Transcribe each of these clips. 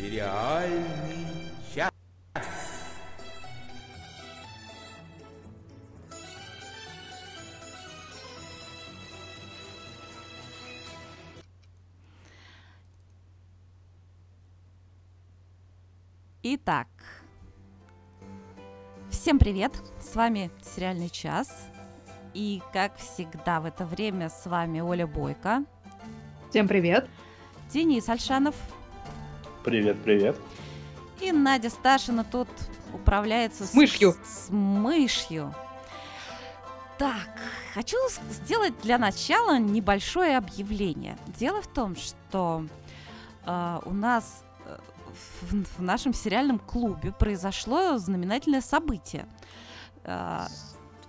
Сериальный час. Итак, всем привет, с вами Сериальный час. И, как всегда, в это время с вами Оля Бойко. Всем привет. Денис Ольшанов. Привет-привет. И Надя Сташина тут управляется с мышью. Так, хочу сделать для начала небольшое объявление. Дело в том, что у нас в нашем сериальном клубе произошло знаменательное событие.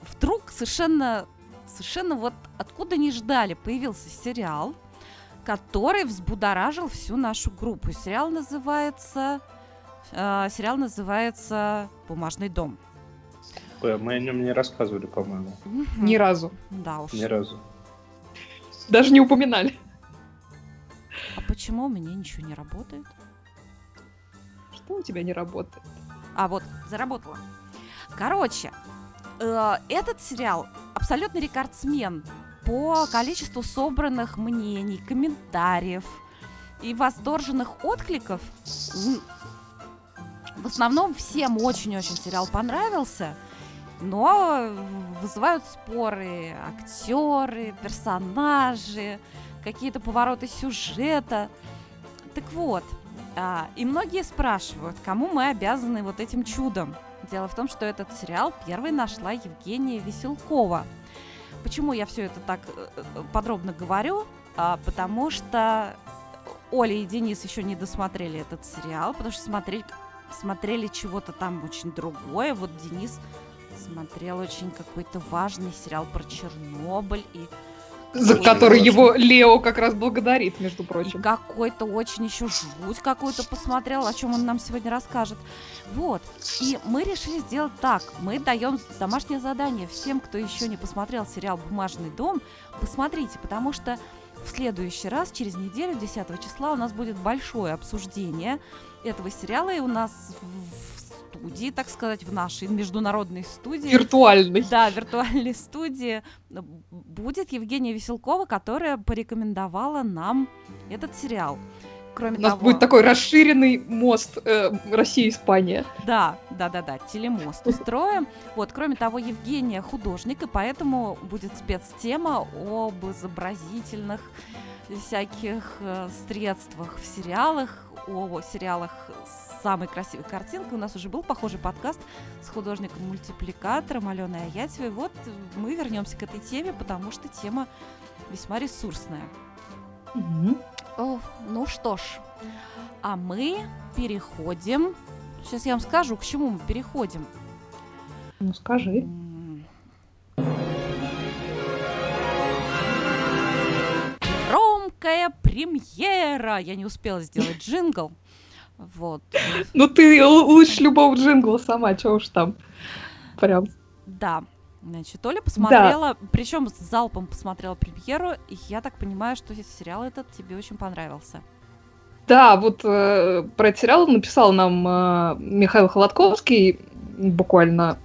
Вдруг совершенно вот откуда не ждали появился сериал, который взбудоражил всю нашу группу. Сериал называется «Бумажный дом». Мы о нем не рассказывали, по-моему. Ни разу. Да уж. Ни разу. Даже не упоминали. А почему у меня ничего не работает? Что у тебя не работает? А вот, заработала. Короче, этот сериал абсолютно рекордсмен по количеству собранных мнений, комментариев и восторженных откликов. В основном всем очень-очень сериал понравился, но вызывают споры актеры, персонажи, какие-то повороты сюжета. Так вот, и многие спрашивают, кому мы обязаны вот этим чудом. Дело в том, что этот сериал первой нашла Евгения Веселкова. Почему я все это так подробно говорю? Потому что Оля и Денис еще не досмотрели этот сериал, потому что смотрели чего-то там очень другое. Вот Денис смотрел очень какой-то важный сериал про Чернобыль. И за который очень... его Лео как раз благодарит, между прочим. И какой-то очень еще жуть какую-то посмотрел, о чем он нам сегодня расскажет. Вот. И мы решили сделать так. Мы даем домашнее задание всем, кто еще не посмотрел сериал «Бумажный дом». Посмотрите, потому что в следующий раз, через неделю, 10 числа, у нас будет большое обсуждение этого сериала. И у нас в студии, так сказать, в нашей международной студии. Виртуальной. Да, виртуальной студии будет Евгения Веселкова, которая порекомендовала нам этот сериал. Кроме того... У нас будет такой расширенный мост Россия-Испания. Да, телемост устроим. Вот, кроме того, Евгения художник, и поэтому будет спецтема об изобразительных всяких средствах в сериалах, о сериалах с самой красивой картинкой. У нас уже был похожий подкаст с художником-мультипликатором Аленой Аятьевой. Вот мы вернемся к этой теме, потому что тема весьма ресурсная. Mm-hmm. Ну что ж, а мы переходим... Сейчас я вам скажу, к чему мы переходим. Ну, скажи. Громкая премьера! Я не успела сделать джингл. Вот. Ну ты лучше любого джингла сама, чего уж там. Прям. Да. Значит, Оля посмотрела, да. Причем с залпом посмотрела премьеру, и я так понимаю, что сериал этот тебе очень понравился. Да, вот про этот сериал написал нам Михаил Холодковский буквально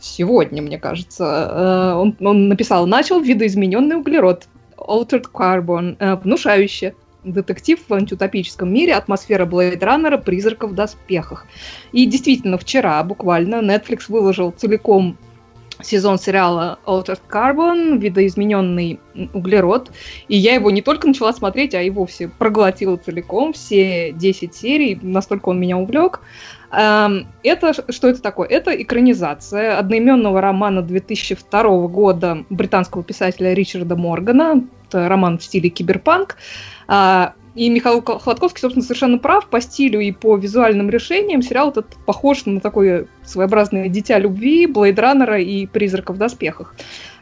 сегодня, мне кажется. Он написал: начал видоизмененный углерод, Altered Carbon, внушающе. Детектив в антиутопическом мире, атмосфера Блэйдраннера, призрака в доспехах. И действительно, вчера буквально Netflix выложил целиком сезон сериала Altered Carbon, видоизмененный углерод. И я его не только начала смотреть, а и вовсе проглотила целиком, все 10 серий, настолько он меня увлек. Что это такое? Это экранизация одноименного романа 2002 года британского писателя Ричарда Моргана. Это роман в стиле киберпанк. И Михаил Холодковский, собственно, совершенно прав. По стилю и по визуальным решениям сериал этот похож на такое своеобразное «Дитя любви», «Блэйдраннера» и «Призрака в доспехах».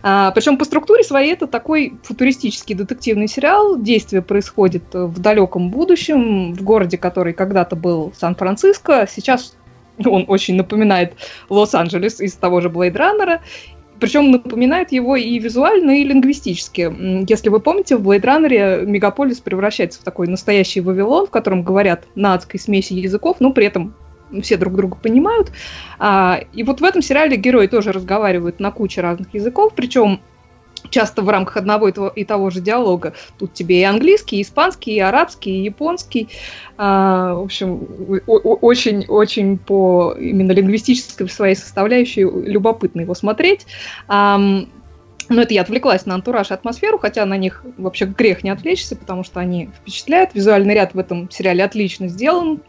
Причем по структуре своей это такой футуристический детективный сериал. Действие происходит в далеком будущем, в городе, который когда-то был Сан-Франциско. Сейчас он очень напоминает Лос-Анджелес из того же «Блэйдраннера». Причем напоминает его и визуально, и лингвистически. Если вы помните, в «Блэйдраннере» мегаполис превращается в такой настоящий Вавилон, в котором говорят на адской смеси языков, но при этом все друг друга понимают. И вот в этом сериале герои тоже разговаривают на куче разных языков, причем часто в рамках одного и того же диалога. Тут тебе и английский, и испанский, и арабский, и японский. В общем, очень-очень по именно лингвистической своей составляющей любопытно его смотреть. Но это я отвлеклась на антураж и атмосферу, хотя на них вообще грех не отвлечься, потому что они впечатляют. Визуальный ряд в этом сериале отлично сделан.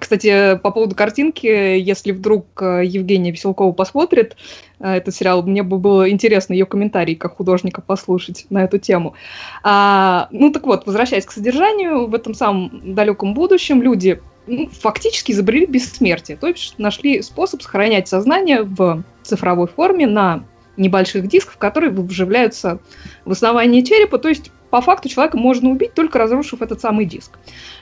Кстати, по поводу картинки, если вдруг Евгения Веселкова посмотрит этот сериал, мне бы было интересно ее комментарий как художника послушать на эту тему. Ну так вот, возвращаясь к содержанию, в этом самом далеком будущем люди фактически изобрели бессмертие, то есть нашли способ сохранять сознание в цифровой форме на небольших дисках, которые вживляются в основание черепа, то есть по факту человека можно убить, только разрушив этот самый диск.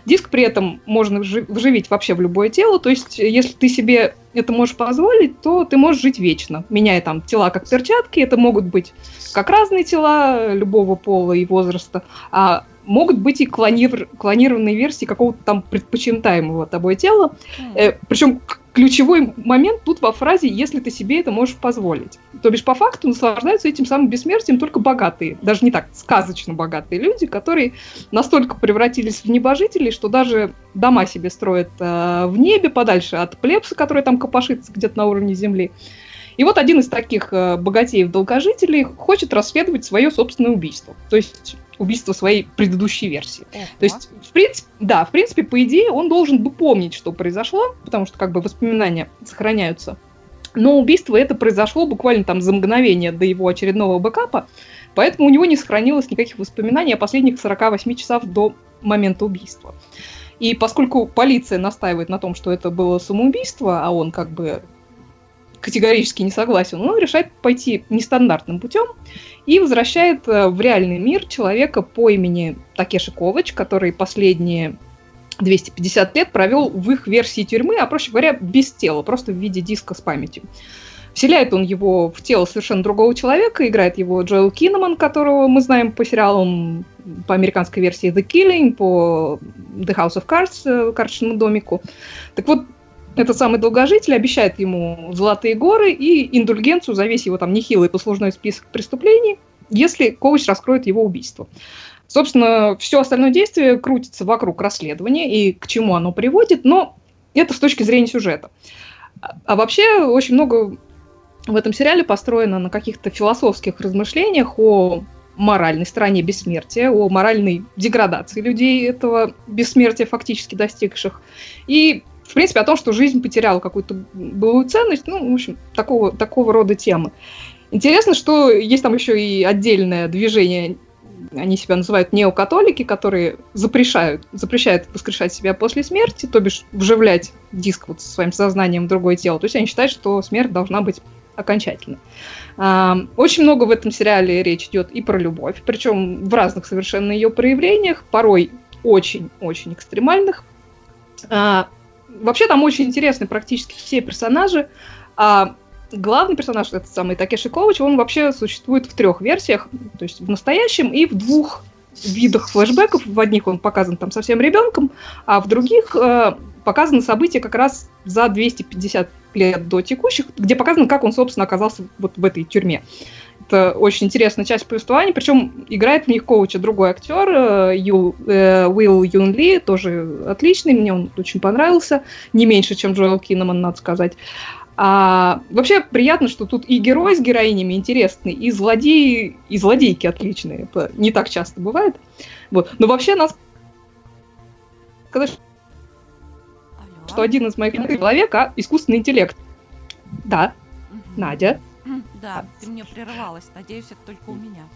Диск при этом можно вживить вообще в любое тело, то есть если ты себе это можешь позволить, то ты можешь жить вечно, меняя там тела как перчатки, это могут быть как разные тела любого пола и возраста, а могут быть и клонированные версии какого-то там предпочитаемого тобой тела. Причем ключевой момент тут во фразе «если ты себе это можешь позволить». То бишь по факту наслаждаются этим самым бессмертием только богатые, даже не так, сказочно богатые люди, которые настолько превратились в небожителей, что даже дома себе строят в небе, подальше от плебса, который там копошится где-то на уровне земли. И вот один из таких богатеев-долгожителей хочет расследовать свое собственное убийство. То есть убийство своей предыдущей версии. То есть, в принципе, по идее, он должен бы помнить, что произошло, потому что как бы воспоминания сохраняются. Но убийство это произошло буквально там за мгновение до его очередного бэкапа, поэтому у него не сохранилось никаких воспоминаний о последних 48 часах до момента убийства. И поскольку полиция настаивает на том, что это было самоубийство, а он как бы категорически не согласен, он решает пойти нестандартным путем и возвращает в реальный мир человека по имени Такеши Ковач, который последние 250 лет провел в их версии тюрьмы, а проще говоря, без тела, просто в виде диска с памятью. Вселяет он его в тело совершенно другого человека, играет его Джоэл Киннаман, которого мы знаем по сериалам, по американской версии The Killing, по The House of Cards, карточному домику. Так вот, этот самый долгожитель обещает ему золотые горы и индульгенцию за весь его там нехилый послужной список преступлений, если Ковач раскроет его убийство. Собственно, все остальное действие крутится вокруг расследования и к чему оно приводит, но это с точки зрения сюжета. А вообще очень много в этом сериале построено на каких-то философских размышлениях о моральной стороне бессмертия, о моральной деградации людей этого бессмертия, фактически достигших, и в принципе, о том, что жизнь потеряла какую-то былую ценность, ну, в общем, такого рода темы. Интересно, что есть там еще и отдельное движение, они себя называют неокатолики, которые запрещают воскрешать себя после смерти, то бишь вживлять диск вот со своим сознанием в другое тело. То есть они считают, что смерть должна быть окончательной. Очень много в этом сериале речь идет и про любовь, причем в разных совершенно ее проявлениях, порой очень-очень экстремальных. Вообще там очень интересны практически все персонажи. А главный персонаж, этот самый Такеши Ковач, он вообще существует в 3 версиях. То есть в настоящем и в 2 видах флешбеков. В одних он показан там совсем ребенком, а в других показаны события как раз за 250 лет до текущих, где показано, как он, собственно, оказался вот в этой тюрьме. Это очень интересная часть повествования, причем играет в них Ковача другой актер, Уилл Юн Ли, тоже отличный, мне он очень понравился, не меньше, чем Джоэл Киннаман, надо сказать. Вообще приятно, что тут и герой с героинями интересный, и злодеи, и злодейки отличные, это не так часто бывает. Вот. Но вообще нас сказать, что один из моих человек, искусственный интеллект. Да, Надя. Да, ты мне прерывалась. Надеюсь, это только у меня.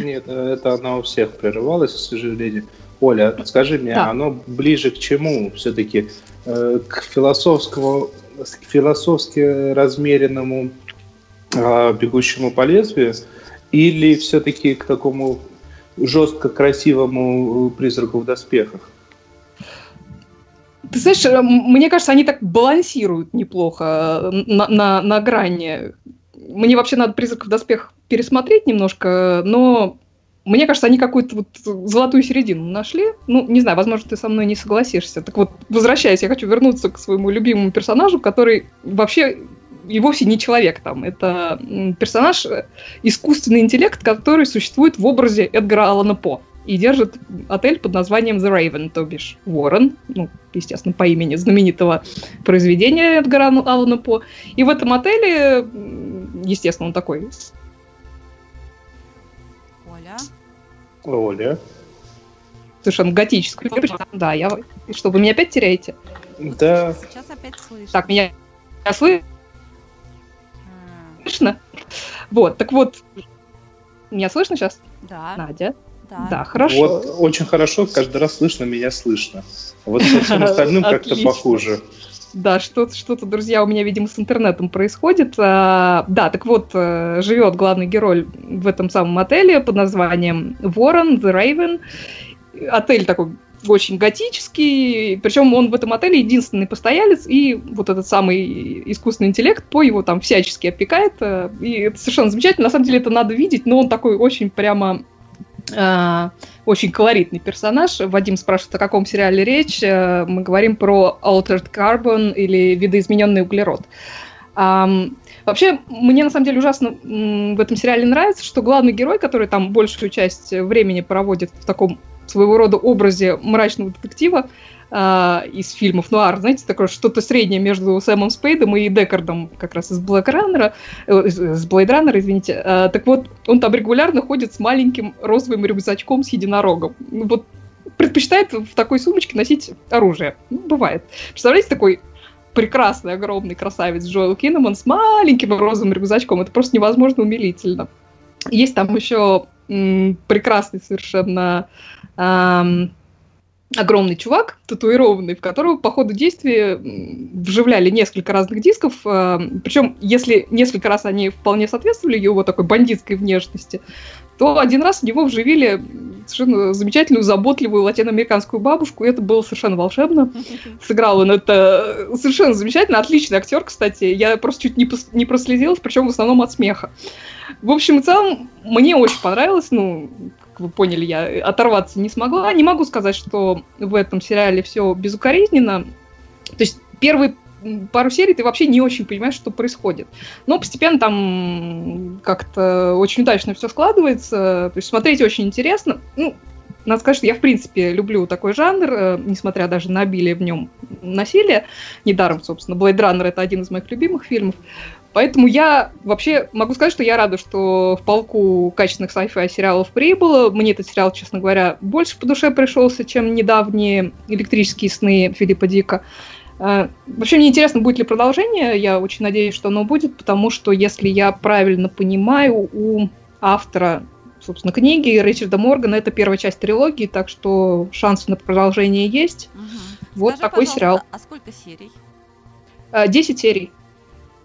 Нет, это она у всех прерывалась, к сожалению. Оля, скажи мне, оно ближе к чему все-таки? К философски размеренному бегущему по лезвию или все-таки к такому жестко красивому призраку в доспехах? Ты знаешь, мне кажется, они так балансируют неплохо на грани Мне вообще надо «Призрак в доспехах» пересмотреть немножко, но мне кажется, они какую-то вот золотую середину нашли. Ну, не знаю, возможно, ты со мной не согласишься. Так вот, возвращаясь, я хочу вернуться к своему любимому персонажу, который вообще и вовсе не человек там. Это персонаж, искусственный интеллект, который существует в образе Эдгара Аллана По. И держит отель под названием The Raven, то бишь Уоррен, ну, естественно, по имени знаменитого произведения Эдгара Аллана По. И в этом отеле, естественно, он такой... Оля. Совершенно готическую. Да, я... Что, вы меня опять теряете? Да. Сейчас опять слышно. Так, меня слышно? Вот, так вот. Меня слышно сейчас? Да. Надя? Да. Да, хорошо. Вот, очень хорошо, каждый раз слышно, меня слышно. Вот со всем остальным как-то похуже. Да, что-то, друзья, у меня, видимо, с интернетом происходит. Да, так вот, живет главный герой в этом самом отеле под названием Уоррен, The Raven. Отель такой очень готический, причем он в этом отеле единственный постоялец, и вот этот самый искусственный интеллект По его там всячески опекает, и это совершенно замечательно. На самом деле это надо видеть, но он такой очень прямо... Очень колоритный персонаж. Вадим спрашивает, о каком сериале речь. Мы говорим про Altered Carbon или видоизмененный углерод. Вообще, мне на самом деле ужасно в этом сериале нравится, что главный герой, который там большую часть времени проводит в таком своего рода образе мрачного детектива из фильмов нуар, знаете, такое что-то среднее между Сэмом Спейдом и Декардом, как раз из Блэйдраннера, извините. Так вот, он там регулярно ходит с маленьким розовым рюкзачком с единорогом. Вот предпочитает в такой сумочке носить оружие. Ну, бывает. Представляете, такой прекрасный, огромный красавец Джоэл Киннаман с маленьким розовым рюкзачком. Это просто невозможно умилительно. Есть там еще прекрасный совершенно... огромный чувак, татуированный, в которого по ходу действия вживляли несколько разных дисков, причем если несколько раз они вполне соответствовали его такой бандитской внешности, то один раз в него вживили совершенно замечательную, заботливую латиноамериканскую бабушку, и это было совершенно волшебно. Сыграл он это совершенно замечательно, отличный актер, кстати. Я просто чуть не прослезилась, причем в основном от смеха. В общем и целом, мне очень понравилось, ну, как вы поняли, я оторваться не смогла. Не могу сказать, что в этом сериале все безукоризненно. То есть первый пару серий ты вообще не очень понимаешь, что происходит. Но постепенно там как-то очень удачно все складывается. То есть смотреть очень интересно. Ну, надо сказать, что я, в принципе, люблю такой жанр, несмотря даже на обилие в нем насилия. Недаром, собственно, «Блэйдраннер» — это один из моих любимых фильмов. Поэтому я вообще могу сказать, что я рада, что в полку качественных sci-fi сериалов прибыло. Мне этот сериал, честно говоря, больше по душе пришелся, чем недавние «Электрические сны» Филиппа Дика. Вообще, мне интересно, будет ли продолжение. Я очень надеюсь, что оно будет, потому что, если я правильно понимаю, у автора, собственно, книги Ричарда Моргана это первая часть трилогии, так что шансы на продолжение есть. Угу. Вот. Скажи, такой сериал. А сколько серий? 10 серий.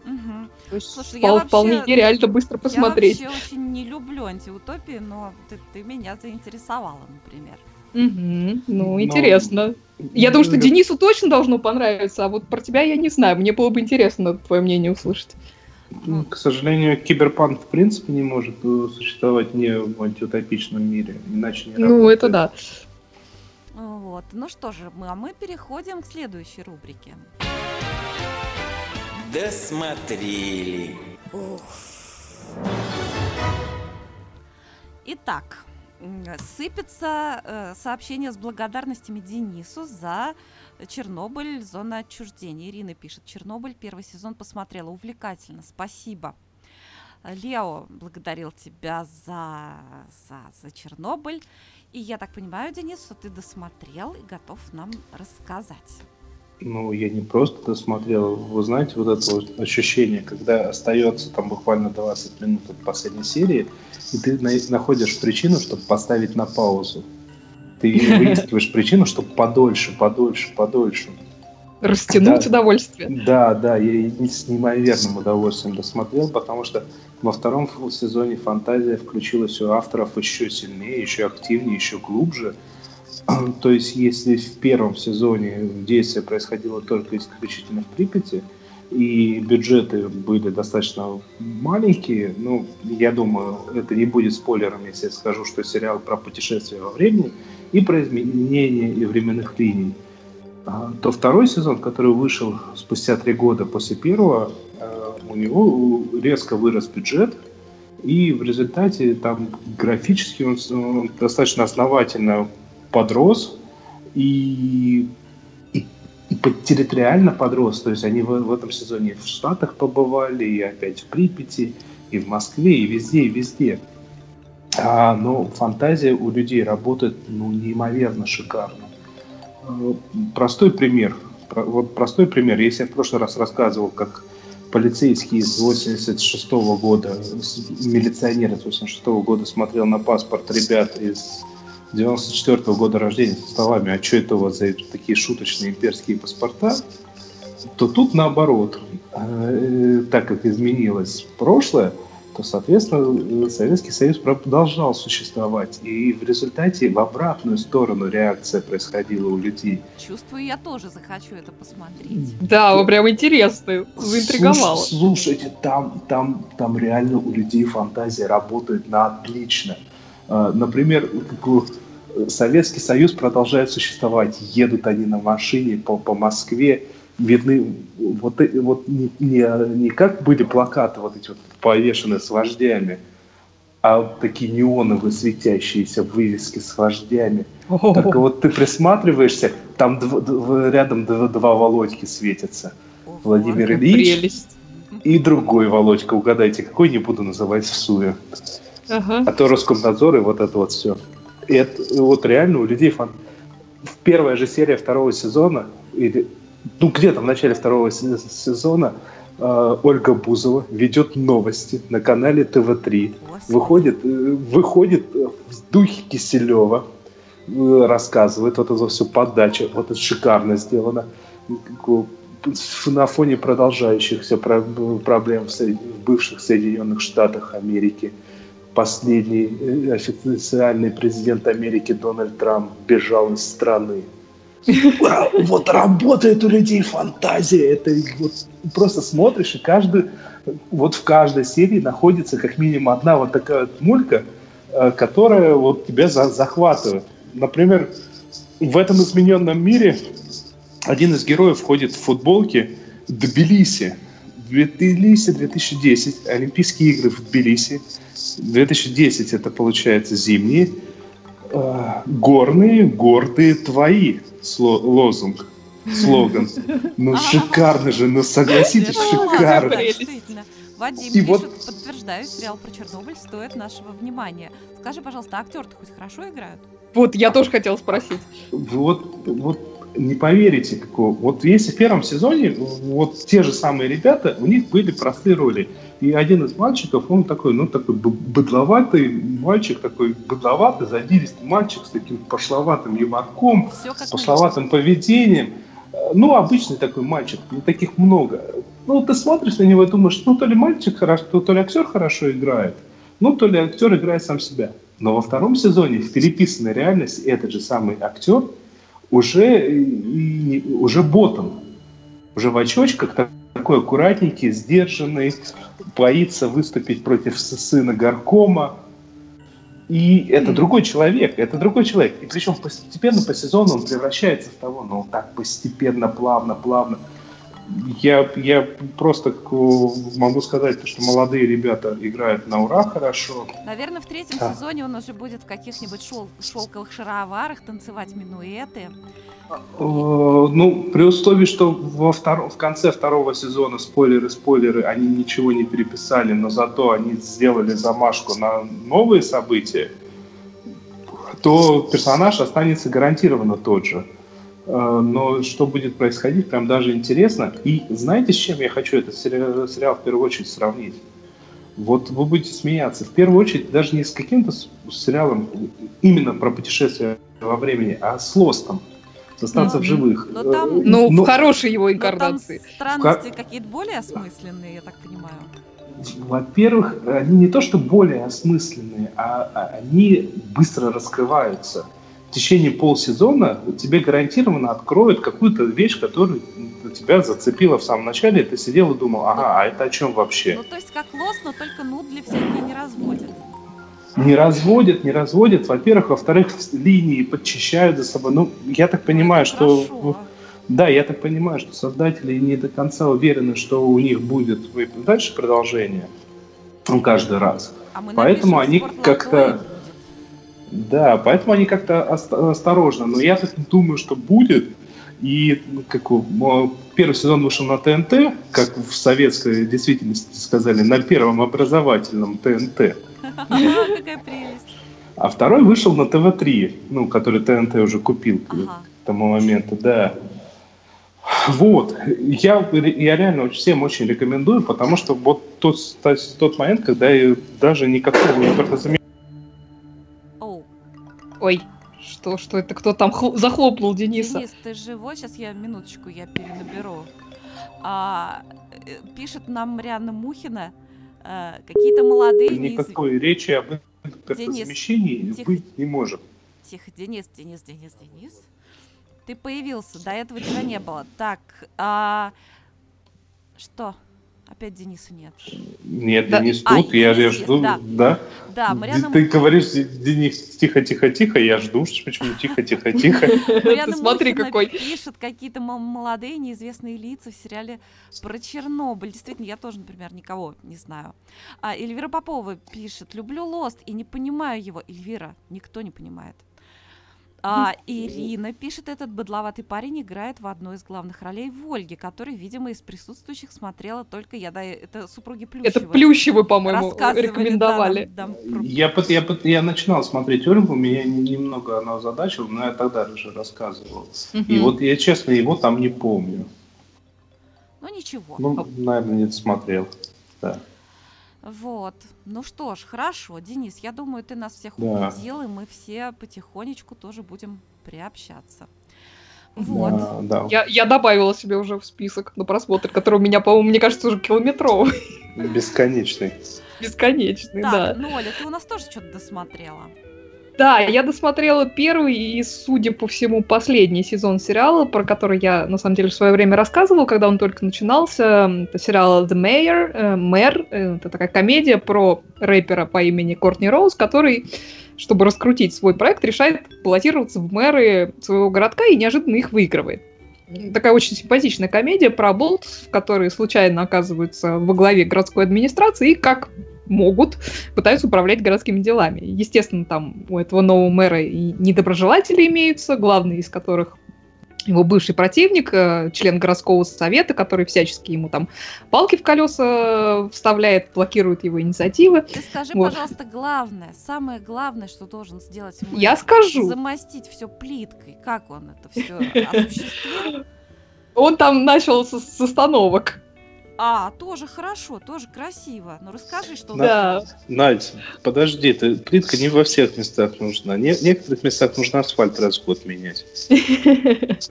Угу. То есть слушай, я вполне вообще, реально быстро посмотреть. Я вообще очень не люблю антиутопии, но ты меня заинтересовала, например. Угу. Ну, интересно. Я думаю, что Денису точно должно понравиться, а вот про тебя я не знаю. Мне было бы интересно твое мнение услышать. Ну, к сожалению, киберпанк в принципе не может существовать не в антиутопичном мире, иначе не работает. Ну, это да. Вот. Ну что же, мы переходим к следующей рубрике. Досмотрели. Итак, сыпется сообщение с благодарностями Денису за «Чернобыль. Зона отчуждения». Ирина пишет: «Чернобыль. Первый сезон посмотрела. Увлекательно. Спасибо». Лео благодарил тебя за «Чернобыль». И я так понимаю, Денис, что ты досмотрел и готов нам рассказать. Ну, я не просто досмотрел. Вы знаете, вот это вот ощущение, когда остается там буквально 20 минут от последней серии, и ты находишь причину, чтобы поставить на паузу. Ты выискиваешь причину, чтобы подольше. Растянуть удовольствие. Да, я с неимоверным удовольствием досмотрел, потому что во втором сезоне фантазия включилась у авторов еще сильнее, еще активнее, еще глубже. То есть, если в первом сезоне действие происходило только исключительно в Припяти, и бюджеты были достаточно маленькие. Ну, я думаю, это не будет спойлером, если я скажу, что сериал про путешествие во времени и про изменения и временных линий. То второй сезон, который вышел спустя 3 года после первого, у него резко вырос бюджет, и в результате там графически он достаточно основательно подрос и территориально подрос. То есть они в этом сезоне в Штатах побывали, и опять в Припяти, и в Москве, и везде, и везде. Но фантазия у людей работает неимоверно шикарно. Простой пример. Если я в прошлый раз рассказывал, как полицейский из 86 года, милиционер из 86 года смотрел на паспорт ребят из 94 года рождения со словами: а что это у вас за такие шуточные имперские паспорта, то тут наоборот. Так как изменилось прошлое, то, соответственно, Советский Союз продолжал существовать. И в результате в обратную сторону реакция происходила у людей. Чувствую, я тоже захочу это посмотреть. Да, вы прям интересны, заинтриговало. Слушайте, там реально у людей фантазия работает на отлично. Например, Советский Союз продолжает существовать. Едут они на машине по Москве. Видны вот не как были плакаты вот эти вот повешены с вождями, а вот такие неоновые светящиеся вывески с вождями. Только вот ты присматриваешься, там рядом два Володьки светятся. Владимир Ильич и другой Володька. Угадайте, какой, не буду называть в суе. А то Роскомнадзор и вот это вот все. И это, вот реально у людей в первая же серия второго сезона или где-то в начале второго сезона Ольга Бузова ведет новости на канале ТВ3. Выходит в духе Киселева, рассказывает вот эту всю подачу. Вот это шикарно сделано. На фоне продолжающихся проблем в бывших Соединенных Штатах Америки. Последний официальный президент Америки Дональд Трамп бежал из страны. Вот работает у людей фантазия. Это вот просто смотришь, и в каждой серии находится как минимум одна вот такая вот мулька, которая вот тебя захватывает. Например, в этом измененном мире один из героев ходит в футболке Тбилиси. 2010, Олимпийские игры в Тбилиси. 2010 это получается зимние. Горные, гордые твои. Слоган. Ну шикарно же, согласитесь, шикарно. Вадим, подтверждаю, сериал про Чернобыль стоит нашего внимания. Скажи, пожалуйста, актеры-то хоть хорошо играют? Вот, я тоже хотела спросить. Не поверите, если в первом сезоне те же самые ребята, у них были простые роли. И один из мальчиков, он такой быдловатый мальчик, задиристый мальчик с таким пошловатым юморком, пошловатым поведением. Обычный такой мальчик, не таких много. Ты смотришь на него и думаешь, то ли мальчик хорошо, то ли актер хорошо играет, то ли актер играет сам себя. Но во втором сезоне в переписанной реальности этот же самый актер уже ботом, уже в очочках, такой аккуратненький, сдержанный, боится выступить против сына горкома. И это другой человек. И причем постепенно по сезону он превращается в того, так постепенно, плавно. Я просто могу сказать, что молодые ребята играют на ура хорошо. Наверное, в третьем сезоне он уже будет в каких-нибудь шелковых шароварах танцевать минуэты. При условии, что в конце второго сезона, спойлеры, они ничего не переписали, но зато они сделали замашку на новые события, то персонаж останется гарантированно тот же. Но что будет происходить, прям даже интересно. И знаете, с чем я хочу этот сериал в первую очередь сравнить? Вы будете смеяться. В первую очередь даже не с каким-то сериалом именно про путешествие во времени, а с Лостом. Остаться в живых. Но в хорошей его инкарнации. Там странности какие-то более осмысленные, я так понимаю. Во-первых, они не то что более осмысленные, а они быстро раскрываются. в течение полсезона тебе гарантированно откроют какую-то вещь, которую тебя зацепила в самом начале, и ты сидел и думал, ага, а это о чем вообще? Ну, то есть как лос, но только нудли всякие не разводят. Не разводят, во-первых. Во-вторых, линии подчищают за собой. Ну, я так понимаю, что... Да, я так понимаю, что создатели не до конца уверены, что у них будет дальше продолжение каждый раз. А мы поэтому они как-то... Да, поэтому они как-то осторожно. Но я так думаю, что будет. И как, первый сезон вышел на ТНТ, как в советской действительности сказали, на первом образовательном ТНТ. Какая прелесть. А второй вышел на ТВ-3, ну, который ТНТ уже купил к тому моменту, да. Вот, я реально всем очень рекомендую, потому что вот тот момент, когда я даже никакого не подразумеваю. Ой, что это? Кто там захлопнул Дениса? Денис, ты живой? Сейчас я перенаберу. Пишет нам Марьяна Мухина. Какие-то молодые... Никакой речи об интернет-размещении быть не может. Тихо, Денис. Ты появился, до этого тебя не было. Так, что? Опять Дениса нет. Нет, да. Денис тут, я жду. Да, Марьяна... Ты говоришь, Денис, тихо, я жду, почему тихо. Марьяна Мухина пишет какие-то молодые неизвестные лица в сериале про Чернобыль. Действительно, я тоже, например, никого не знаю. Эльвира Попова пишет, люблю Лост и не понимаю его. Эльвира, никто не понимает. Ирина пишет, этот быдловатый парень играет в одной из главных ролей в Ольге, который, видимо, из присутствующих смотрела только я. Да, это супруги Плющевой. Это Плющевой, по-моему, рекомендовали. Да, я начинал смотреть Ольгу, меня немного она озадачила, но я тогда уже рассказывал. И вот я, честно, его там не помню. Ну, ничего. Ну, наверное, не смотрел. Да. Вот. Ну что ж, хорошо. Денис, я думаю, ты нас всех убедил, и мы все потихонечку тоже будем приобщаться. Вот. Да. Я добавила себе уже в список на просмотр, который у меня, по-моему, мне кажется, уже километровый. Бесконечный, да. Так, ну, Оля, ты у нас тоже что-то досмотрела. Да, я досмотрела первый и, судя по всему, последний сезон сериала, про который я, на самом деле, в свое время рассказывала, когда он только начинался. Это сериал The Mayor, Мэр. Это такая комедия про рэпера по имени Кортни Роуз, который, чтобы раскрутить свой проект, решает баллотироваться в мэры своего городка и неожиданно их выигрывает. Такая очень симпатичная комедия про болтусов, которые случайно оказываются во главе городской администрации и как... могут, пытаются управлять городскими делами. Естественно, там у этого нового мэра и недоброжелатели имеются, главный из которых его бывший противник, член городского совета, который всячески ему там палки в колеса вставляет, блокирует его инициативы. Ты скажи, пожалуйста, главное, самое главное, что должен сделать мэр. Я скажу. Замостить все плиткой. Как он это все осуществил? Он там начал с остановок. Тоже хорошо, тоже красиво. Ну, расскажи, что... Да. Надь, подожди, плитка не во всех местах нужна. В некоторых местах нужно асфальт раз в год менять.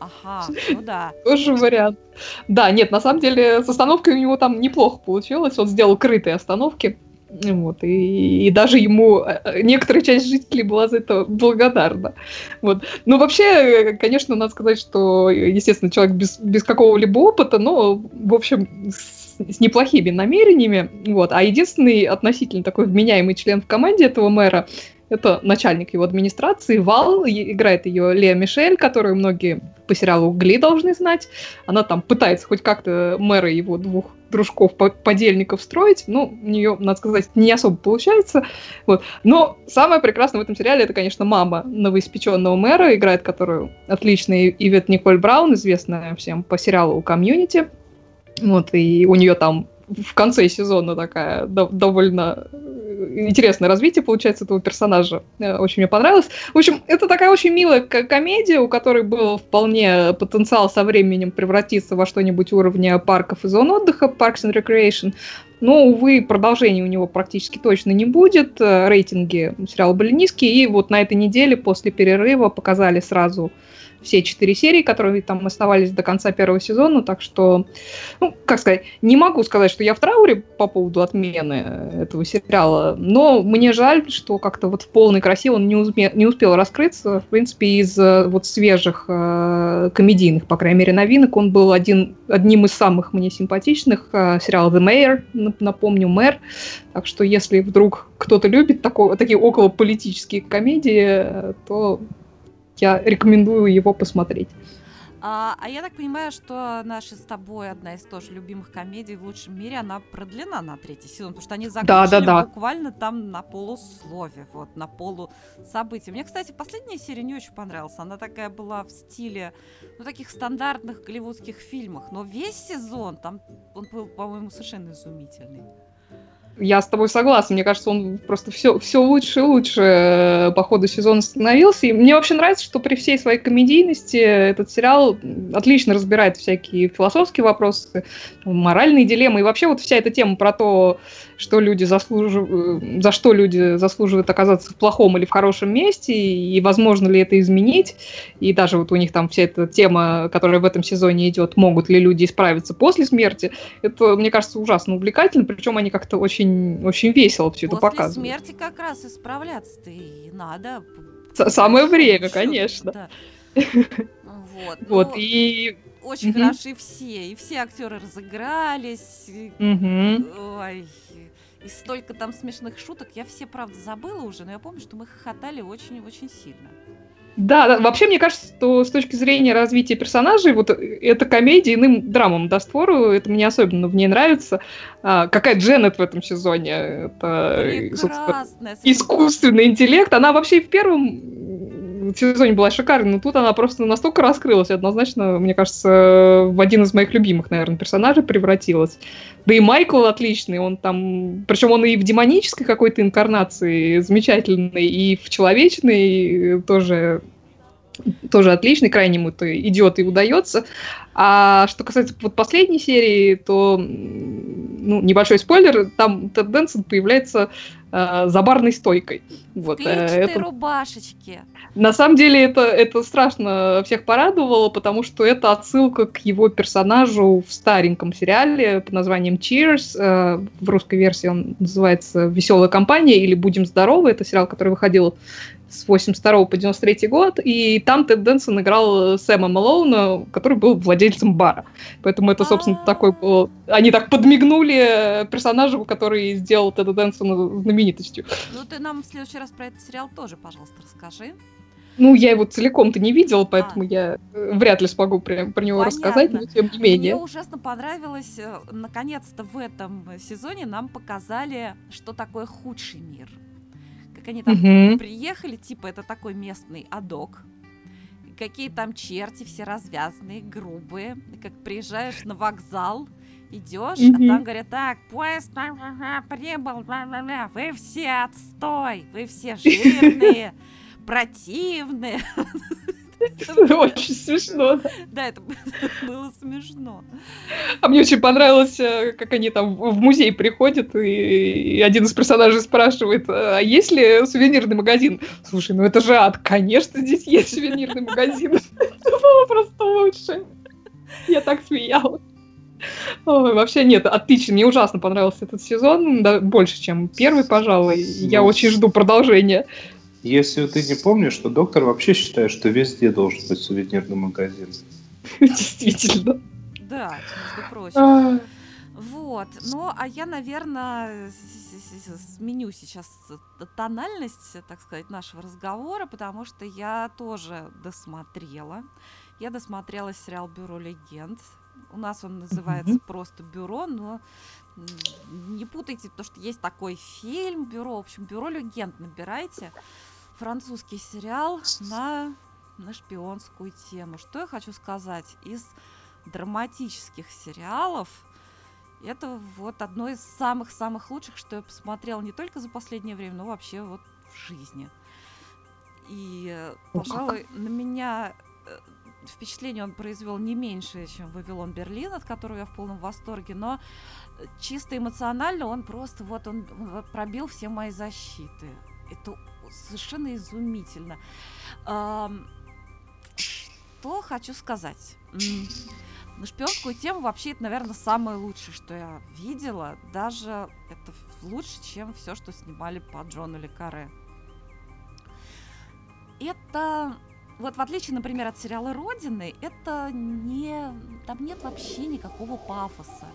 Ага, ну да. Тоже вариант. Да, нет, на самом деле с остановкой у него там неплохо получилось. Он сделал крытые остановки. Вот, и даже ему некоторая часть жителей была за это благодарна. Вот. Ну, вообще, конечно, надо сказать, что, естественно, человек без какого-либо опыта, но, в общем, с неплохими намерениями. Вот. А единственный относительно такой вменяемый член в команде этого мэра – это начальник его администрации, Вал. Играет ее Леа Мишель, которую многие по сериалу «Гли» должны знать. Она там пытается хоть как-то мэра его двух дружков, подельников строить, ну, у нее, надо сказать, не особо получается, вот. Но самое прекрасное в этом сериале, это, конечно, мама новоиспеченного мэра, играет которую отличная Ивет Николь Браун, известная всем по сериалу «Комьюнити», вот, и у нее там в конце сезона такая довольно интересное развитие получается этого персонажа. Очень мне понравилось. В общем, это такая очень милая комедия, у которой был вполне потенциал со временем превратиться во что-нибудь уровня парков и зон отдыха, Parks and Recreation. Но, увы, продолжения у него практически точно не будет. Рейтинги сериала были низкие. И вот на этой неделе после перерыва показали сразу все 4 серии, которые там оставались до конца первого сезона, так что, ну, как сказать, не могу сказать, что я в трауре по поводу отмены этого сериала, но мне жаль, что как-то вот в полной красе он не успел раскрыться. В принципе, из вот свежих комедийных, по крайней мере, новинок он был одним из самых мне симпатичных. Сериал The Mayor, напомню, мэр. Так что, если вдруг кто-то любит такие околополитические комедии, то я рекомендую его посмотреть. А я так понимаю, что наша с тобой одна из тоже любимых комедий в лучшем мире, она продлена на 3-й сезон, потому что они закончили буквально там на полуслове, вот, на полусобытии. Мне, кстати, последняя серия не очень понравилась. Она такая была в стиле, ну, таких стандартных голливудских фильмов. Но весь сезон там он был, по-моему, совершенно изумительный. Я с тобой согласна. Мне кажется, он просто все лучше и лучше по ходу сезона становился. И мне вообще нравится, что при всей своей комедийности этот сериал отлично разбирает всякие философские вопросы, моральные дилеммы. И вообще вот вся эта тема про то, что за что люди заслуживают оказаться в плохом или в хорошем месте, и возможно ли это изменить. И даже вот у них там вся эта тема, которая в этом сезоне идет, могут ли люди исправиться после смерти. Это, мне кажется, ужасно увлекательно. Причем они как-то очень весело все это показывают. После смерти как раз исправляться-то и надо. Самое время, конечно. Да. Вот, ну, и... Очень хороши все. И все актеры разыгрались. Ой. И столько там смешных шуток. Я все, правда, забыла уже, но я помню, что мы хохотали очень-очень сильно. Да, вообще, мне кажется, что с точки зрения развития персонажей, вот эта комедия иным драмам даст фору, это мне особенно в ней нравится. Какая Дженнет в этом сезоне? Это искусственный интеллект. Она вообще в первом сезоне была шикарной, но тут она просто настолько раскрылась, однозначно, мне кажется, в один из моих любимых, наверное, персонажей превратилась. Да и Майкл отличный, он там... Причем он и в демонической какой-то инкарнации замечательный, и в человечной тоже отличный, крайне ему-то идет и удается. А что касается вот последней серии, то, ну, небольшой спойлер, там Тед Дэнсон появляется за барной стойкой. Вот, рубашечки. На самом деле это страшно всех порадовало, потому что это отсылка к его персонажу в стареньком сериале под названием Cheers. В русской версии он называется «Веселая компания» или «Будем здоровы». Это сериал, который выходил с 82 по 93 год, и там Тед Дэнсон играл Сэма Мэлоуна, который был владельцем бара. Поэтому это, собственно, такой был... Они так подмигнули персонажу, который сделал Теда Дэнсона знаменитостью. Ну, ты нам в следующий раз про этот сериал тоже, пожалуйста, расскажи. Ну, я его целиком-то не видела, поэтому я вряд ли смогу про него рассказать, но тем не менее. Мне ужасно понравилось, наконец-то в этом сезоне нам показали, что такое худший мир. Как они там приехали, типа это такой местный адок. Какие там черти, все развязанные, грубые. Как приезжаешь на вокзал, идешь, а там говорят: так, поезд прибыл, вы все отстой, вы все жирные, противные. Очень смешно. Да, это было смешно. А мне очень понравилось, как они там в музей приходят, и один из персонажей спрашивает: а есть ли сувенирный магазин? Слушай, ну это же ад, конечно, здесь есть сувенирный магазин. Это было просто лучше. Я так смеялась. Ой, вообще нет, отлично, мне ужасно понравился этот сезон, больше, чем первый, пожалуй. Я очень жду продолжения. Если ты не помнишь, что доктор вообще считает, что везде должен быть сувенирный магазин. Действительно. Да, между прочим. Вот. Ну, а я, наверное, сменю сейчас тональность, так сказать, нашего разговора, потому что я тоже досмотрела. Я досмотрела сериал «Бюро легенд». У нас он называется просто «Бюро», но... Не путайте, потому что есть такой фильм «Бюро». В общем, «Бюро легенд» набирайте. Французский сериал на шпионскую тему. Что я хочу сказать? Из драматических сериалов это вот одно из самых-самых лучших, что я посмотрела не только за последнее время, но вообще вот в жизни. И, пожалуй, на меня... Впечатление он произвел не меньше, чем «Вавилон Берлин», от которого я в полном восторге, но чисто эмоционально он просто вот он пробил все мои защиты. Это совершенно изумительно. что хочу сказать. Шпионскую тему вообще это, наверное, самое лучшее, что я видела. Даже это лучше, чем все, что снимали по Джону Ле Карре. Это, вот в отличие, например, от сериала «Родины», это не, там нет вообще никакого пафоса.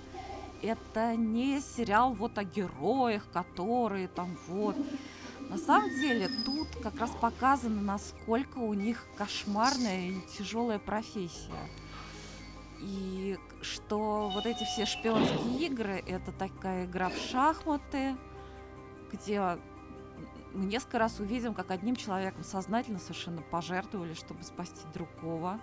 Это не сериал вот о героях, которые там вот... На самом деле тут как раз показано, насколько у них кошмарная и тяжелая профессия. И что вот эти все шпионские игры – это такая игра в шахматы, где мы несколько раз увидим, как одним человеком сознательно совершенно пожертвовали, чтобы спасти другого.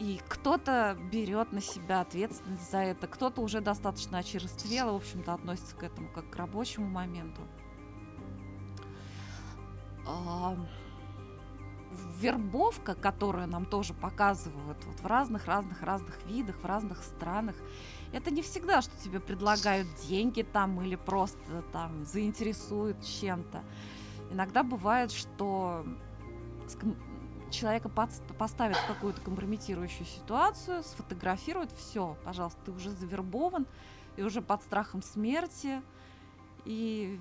И кто-то берет на себя ответственность за это, кто-то уже достаточно очерствел, в общем-то, относится к этому как к рабочему моменту. Вербовка, которую нам тоже показывают вот в разных видах, в разных странах, это не всегда, что тебе предлагают деньги там или просто там заинтересуют чем-то. Иногда бывает, что человека поставят в какую-то компрометирующую ситуацию, сфотографируют, все, пожалуйста, ты уже завербован и уже под страхом смерти, и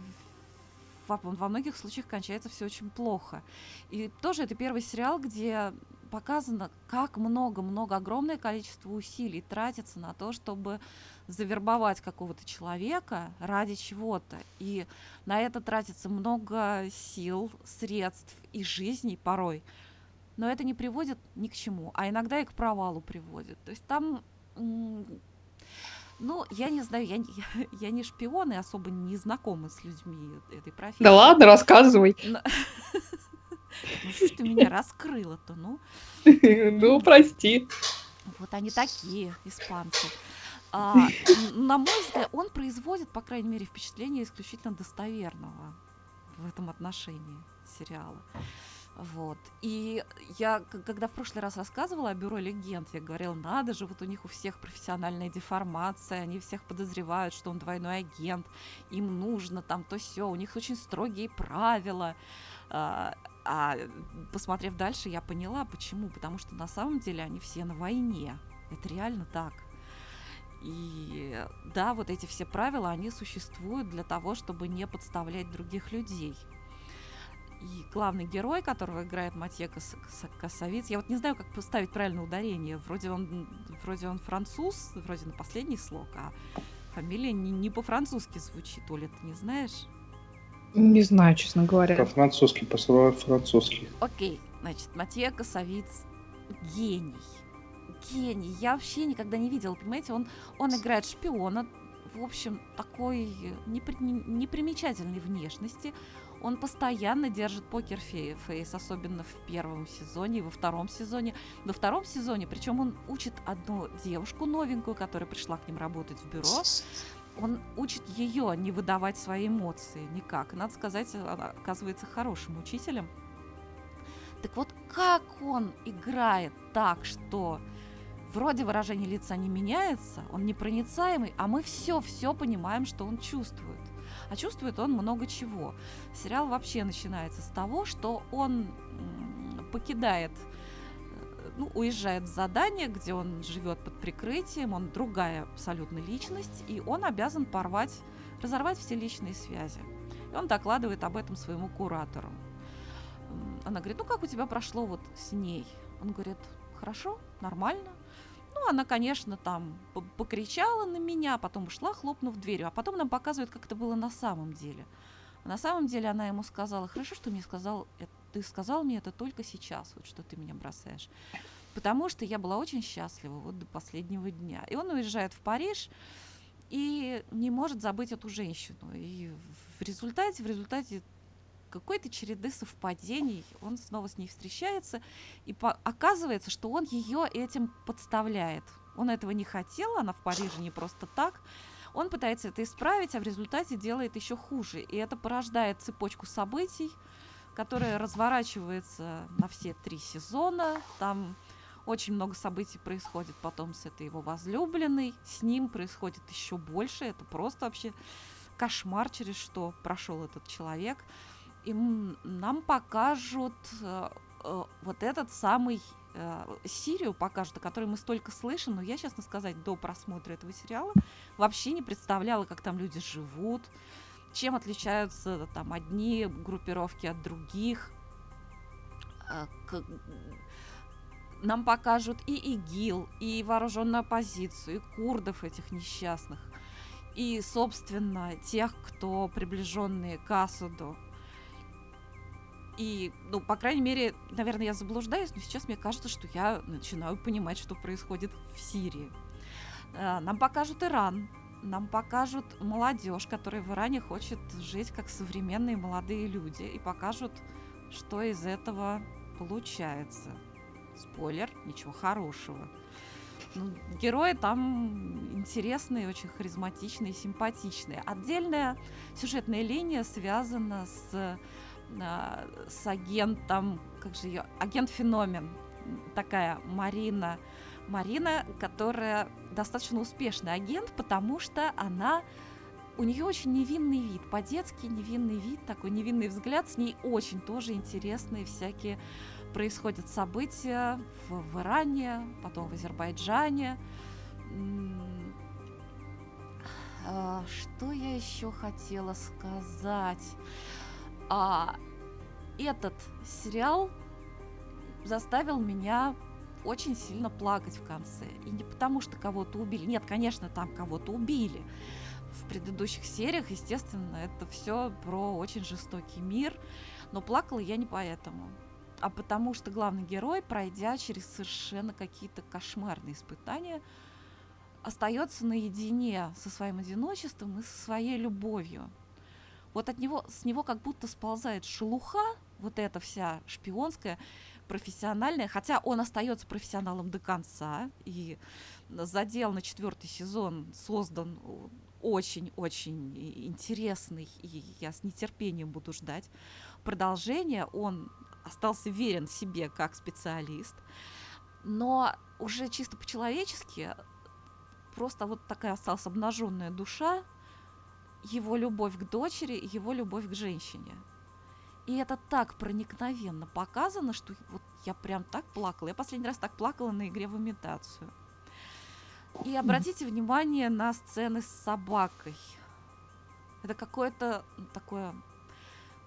во многих случаях кончается все очень плохо. И тоже это первый сериал, где показано, как много-много, огромное количество усилий тратится на то, чтобы завербовать какого-то человека ради чего-то. И на это тратится много сил, средств и жизней порой. Но это не приводит ни к чему, а иногда и к провалу приводит. То есть там... Ну, я не знаю, я не шпион и особо не знакома с людьми этой профессии. Да ладно, рассказывай. Ну, что ты меня раскрыла-то, ну? Ну, прости. Вот они такие, испанцы. На мой взгляд, он производит, по крайней мере, впечатление исключительно достоверного в этом отношении сериала. Вот. И я, когда в прошлый раз рассказывала о «Бюро легенд», я говорила, надо же, вот у них у всех профессиональная деформация, они всех подозревают, что он двойной агент, им нужно там то сё, у них очень строгие правила. А посмотрев дальше, я поняла, почему. Потому что на самом деле они все на войне. Это реально так. И да, вот эти все правила, они существуют для того, чтобы не подставлять других людей. И главный герой, которого играет Матье Касавиц, я вот не знаю, как поставить правильное ударение. Вроде он француз, вроде на последний слог, а фамилия не по-французски звучит. Оля, ты не знаешь? Не знаю, честно говоря. По-французски, по-французски. Окей, значит, Матье Касавиц гений. Гений. Я вообще никогда не видела, понимаете, он играет шпиона, в общем, такой непримечательной внешности. Он постоянно держит покер-фейс, особенно в первом сезоне и во втором сезоне. Во втором сезоне, причем он учит одну девушку новенькую, которая пришла к ним работать в бюро, он учит ее не выдавать свои эмоции никак. И, надо сказать, она оказывается хорошим учителем. Так вот, как он играет так, что вроде выражение лица не меняется, он непроницаемый, а мы все понимаем, что он чувствует. А чувствует он много чего. Сериал вообще начинается с того, что он покидает, уезжает с задания, где он живет под прикрытием, он другая абсолютно личность, и он обязан разорвать все личные связи. И он докладывает об этом своему куратору. Она говорит, как у тебя прошло вот с ней? Он говорит, хорошо, нормально. Она, конечно, там покричала на меня, потом ушла, хлопнув дверью, а потом нам показывают, как это было на самом деле. А на самом деле она ему сказала, хорошо, что ты сказал мне это только сейчас, вот что ты меня бросаешь, потому что я была очень счастлива вот до последнего дня. И он уезжает в Париж и не может забыть эту женщину. И в результате какой-то череды совпадений он снова с ней встречается, и оказывается, что он ее этим подставляет. Он этого не хотел, она в Париже не просто так. Он пытается это исправить, а в результате делает еще хуже. И это порождает цепочку событий, которая разворачивается на все 3 сезона. Там очень много событий происходит потом с этой его возлюбленной. С ним происходит еще больше. Это просто вообще кошмар, через что прошел этот человек. И нам покажут вот этот самый Сирию покажут, о которой мы столько слышим, но я, честно сказать, до просмотра этого сериала вообще не представляла, как там люди живут, чем отличаются там одни группировки от других. Нам покажут и ИГИЛ, и вооруженную оппозицию, и курдов этих несчастных, и, собственно, тех, кто приближенные к Асаду. И, ну, по крайней мере, наверное, я заблуждаюсь, но сейчас мне кажется, что я начинаю понимать, что происходит в Сирии. Нам покажут Иран, нам покажут молодежь, которая в Иране хочет жить как современные молодые люди, и покажут, что из этого получается. Спойлер, ничего хорошего. Ну, герои там интересные, очень харизматичные, симпатичные. Отдельная сюжетная линия связана с агентом, как же ее, агент-феномен, такая Марина. Марина, которая достаточно успешный агент, потому что она, у нее очень невинный вид, по-детски невинный вид, такой невинный взгляд, с ней очень тоже интересные всякие происходят события в Иране, потом в Азербайджане. Что я еще хотела сказать? Этот сериал заставил меня очень сильно плакать в конце. И не потому, что кого-то убили. Нет, конечно, там кого-то убили. В предыдущих сериях, естественно, это все про очень жестокий мир. Но плакала я не поэтому. А потому что главный герой, пройдя через совершенно какие-то кошмарные испытания, остается наедине со своим одиночеством и со своей любовью. Вот от него, с него как будто сползает шелуха, вот эта вся шпионская, профессиональная, хотя он остается профессионалом до конца, и задел на 4-й сезон создан очень-очень интересный, и я с нетерпением буду ждать продолжения. Он остался верен себе как специалист, но уже чисто по-человечески просто вот такая осталась обнаженная душа, его любовь к дочери, его любовь к женщине. И это так проникновенно показано, что вот я прям так плакала. Я последний раз так плакала на игре в имитацию. И обратите внимание на сцены с собакой. Это какое-то такое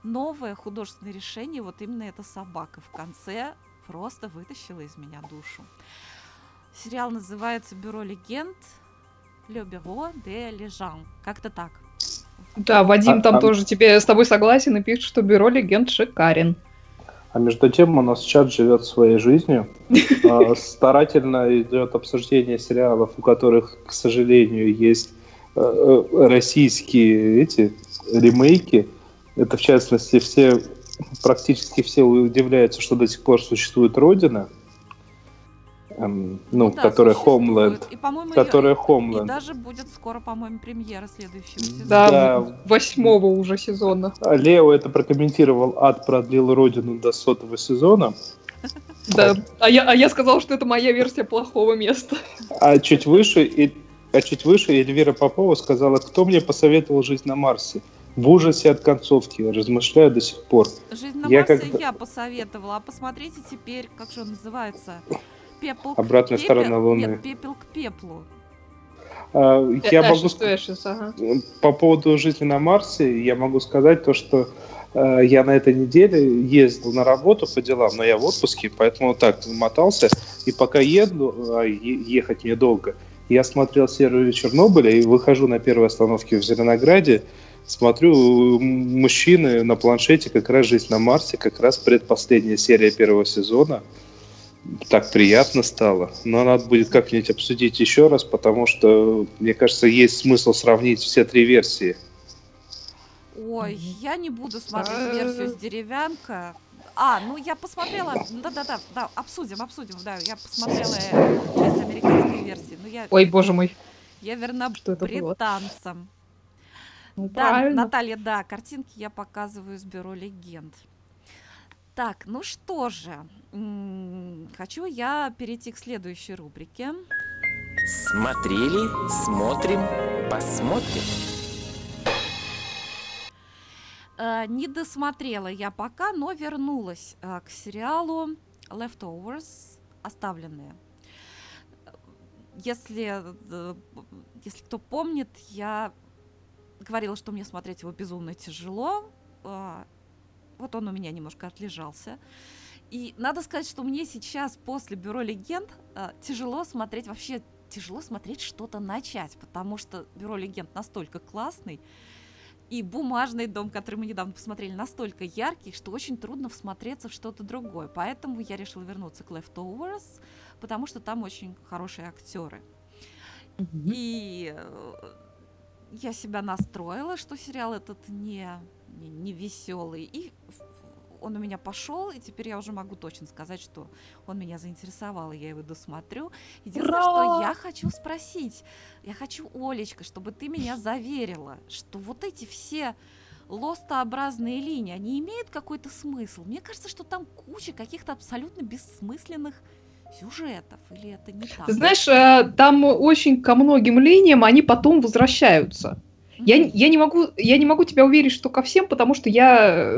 новое художественное решение. Вот именно эта собака в конце просто вытащила из меня душу. Сериал называется «Бюро легенд», «Le Bureau des Légends». Как-то так. Да, Вадим, там тоже тебе с тобой согласен и пишет, что «Бюро легенд» шикарен. А между тем у нас чат живет своей жизнью. Старательно идет обсуждение сериалов, у которых, к сожалению, есть российские эти ремейки. Это, в частности, все, практически все удивляются, что до сих пор существует «Родина». Да, которая Homeland, и даже будет скоро, по-моему, премьера следующего сезона. Да, 8-го уже сезона. Лео это прокомментировал, ад продлил Родину до 100-го сезона. Да, а я сказал, что это моя версия плохого места. А чуть выше Эльвира Попова сказала, кто мне посоветовал «Жизнь на Марсе». В ужасе от концовки, размышляю до сих пор. «Жизнь на Марсе» я посоветовала, а посмотрите теперь, как же он называется? Пепел обратная сторона Луны. Нет, пепел к пеплу. Я могу сказать, по поводу «Жизни на Марсе», я могу сказать то, что я на этой неделе ездил на работу по делам, но я в отпуске, поэтому так мотался. И пока еду, ехать недолго, я смотрел серию «Чернобыля» и выхожу на первой остановке в Зеленограде, смотрю, мужчины на планшете как раз «Жизнь на Марсе», как раз предпоследняя серия первого сезона. Так приятно стало. Но надо будет как-нибудь обсудить еще раз, потому что, мне кажется, есть смысл сравнить все три версии. Ой, я не буду смотреть версию с деревянка. Я посмотрела... Да, обсудим. Да, я посмотрела часть американской версии. Но я... Ой, боже мой. Я верна британцам. Ну, да, правильно. Наталья, да, картинки я показываю с «Бюро легенд». Так, ну что же, хочу я перейти к следующей рубрике. Смотрели, смотрим, посмотрим. Не досмотрела я пока, но вернулась к сериалу Leftovers, оставленные. Если кто помнит, я говорила, что мне смотреть его безумно тяжело. Вот он у меня немножко отлежался. И надо сказать, что мне сейчас после «Бюро легенд» тяжело смотреть что-то начать, потому что «Бюро легенд» настолько классный, и «Бумажный дом», который мы недавно посмотрели, настолько яркий, что очень трудно всмотреться в что-то другое. Поэтому я решила вернуться к Leftovers, потому что там очень хорошие актеры. Mm-hmm. И я себя настроила, что сериал этот не веселый. И он у меня пошел, и теперь я уже могу точно сказать, что он меня заинтересовал, и я его досмотрю. Единственное, что я хочу спросить, Олечка, чтобы ты меня заверила, что вот эти все лостообразные линии, они имеют какой-то смысл? Мне кажется, что там куча каких-то абсолютно бессмысленных сюжетов, или это не так? Ты знаешь, там очень ко многим линиям они потом возвращаются. Я не могу тебя уверить, что ко всем, потому что я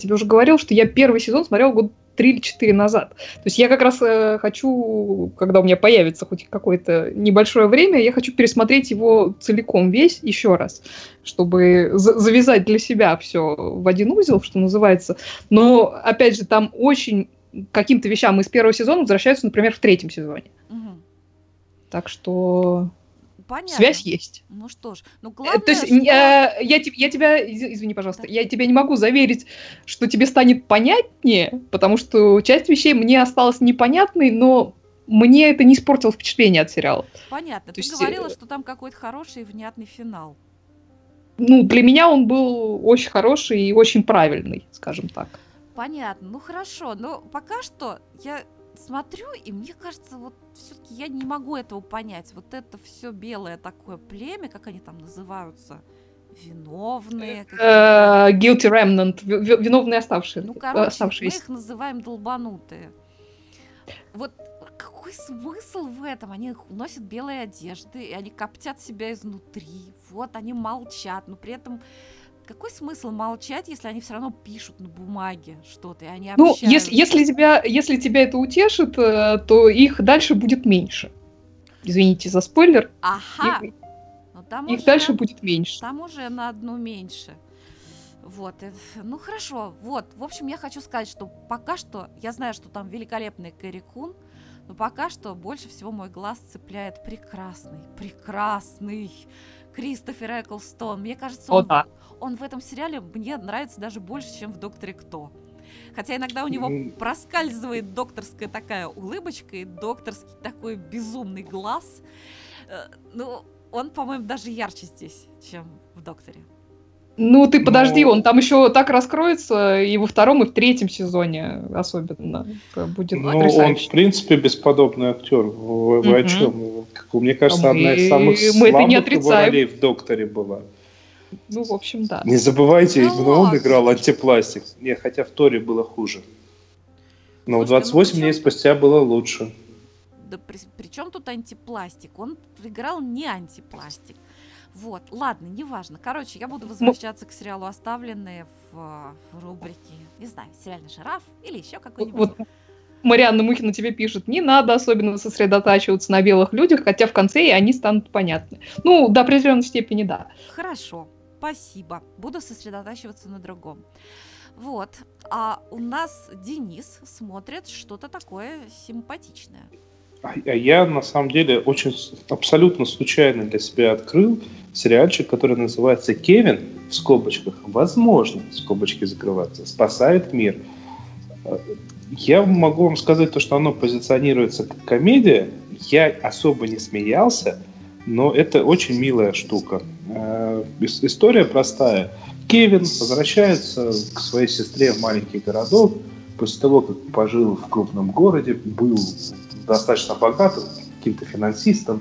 тебе уже говорил, что я первый сезон смотрела 3 или 4 назад. То есть я как раз хочу, когда у меня появится хоть какое-то небольшое время, я хочу пересмотреть его целиком весь еще раз, чтобы завязать для себя все в один узел, что называется. Но, опять же, там очень каким-то вещам из первого сезона возвращаются, например, в 3 сезоне. Угу. Так что... Понятно. Связь есть. Ну что ж, главное... То есть что... я тебя, извини, пожалуйста, да. Я тебя не могу заверить, что тебе станет понятнее, потому что часть вещей мне осталась непонятной, но мне это не испортило впечатление от сериала. Понятно. Ты говорила, что там какой-то хороший и внятный финал. Для меня он был очень хороший и очень правильный, скажем так. Понятно. Хорошо. Но пока что я... смотрю, и мне кажется, все-таки я не могу этого понять. Это все белое такое племя, как они там называются, виновные. Guilty remnant, виновные оставшие. Мы их называем долбанутые. Какой смысл в этом? Они носят белые одежды, и они коптят себя изнутри. Они молчат, но при этом... Какой смысл молчать, если они все равно пишут на бумаге что-то, и они общаются? Если тебя это утешит, то их дальше будет меньше. Извините за спойлер. Ага. Их дальше будет меньше. Там уже на одну меньше. Хорошо. В общем, я хочу сказать, что пока что... Я знаю, что там великолепный Кэрри Кун, но пока что больше всего мой глаз цепляет прекрасный Кристофер Эклстон. Мне кажется, он в этом сериале мне нравится даже больше, чем в «Докторе Кто». Хотя иногда у него проскальзывает докторская такая улыбочка и докторский такой безумный глаз. Он, по-моему, даже ярче здесь, чем в «Докторе». Ты подожди, он там еще так раскроется и во 2-м, и в 3-м сезоне особенно будет потрясающе. Он, в принципе, бесподобный актер. Вы о чем? Мне кажется, одна из самых слабых его ролей в «Докторе» была. В общем, да. Не забывайте, именно он играл антипластик. Нет, хотя в «Торе» было хуже. Но в 28 дней спустя было лучше. Да при чем тут антипластик? Он играл не антипластик. Ладно, неважно. Я буду возвращаться к сериалу «Оставленные» в рубрике, не знаю, сериальный жираф или еще какой-нибудь. Марьяна Мухина тебе пишет, не надо особенно сосредотачиваться на белых людях, хотя в конце и они станут понятны. До определенной степени, да. Хорошо, спасибо. Буду сосредотачиваться на другом. А у нас Денис смотрит что-то такое симпатичное. А я, на самом деле, абсолютно случайно для себя открыл сериальчик, который называется «Кевин», в скобочках, возможно, скобочки закрываются, спасает мир. Я могу вам сказать, что оно позиционируется как комедия. Я особо не смеялся, но это очень милая штука. История простая. Кевин возвращается к своей сестре в маленький городок после того, как пожил в крупном городе, был достаточно богатым, каким-то финансистом,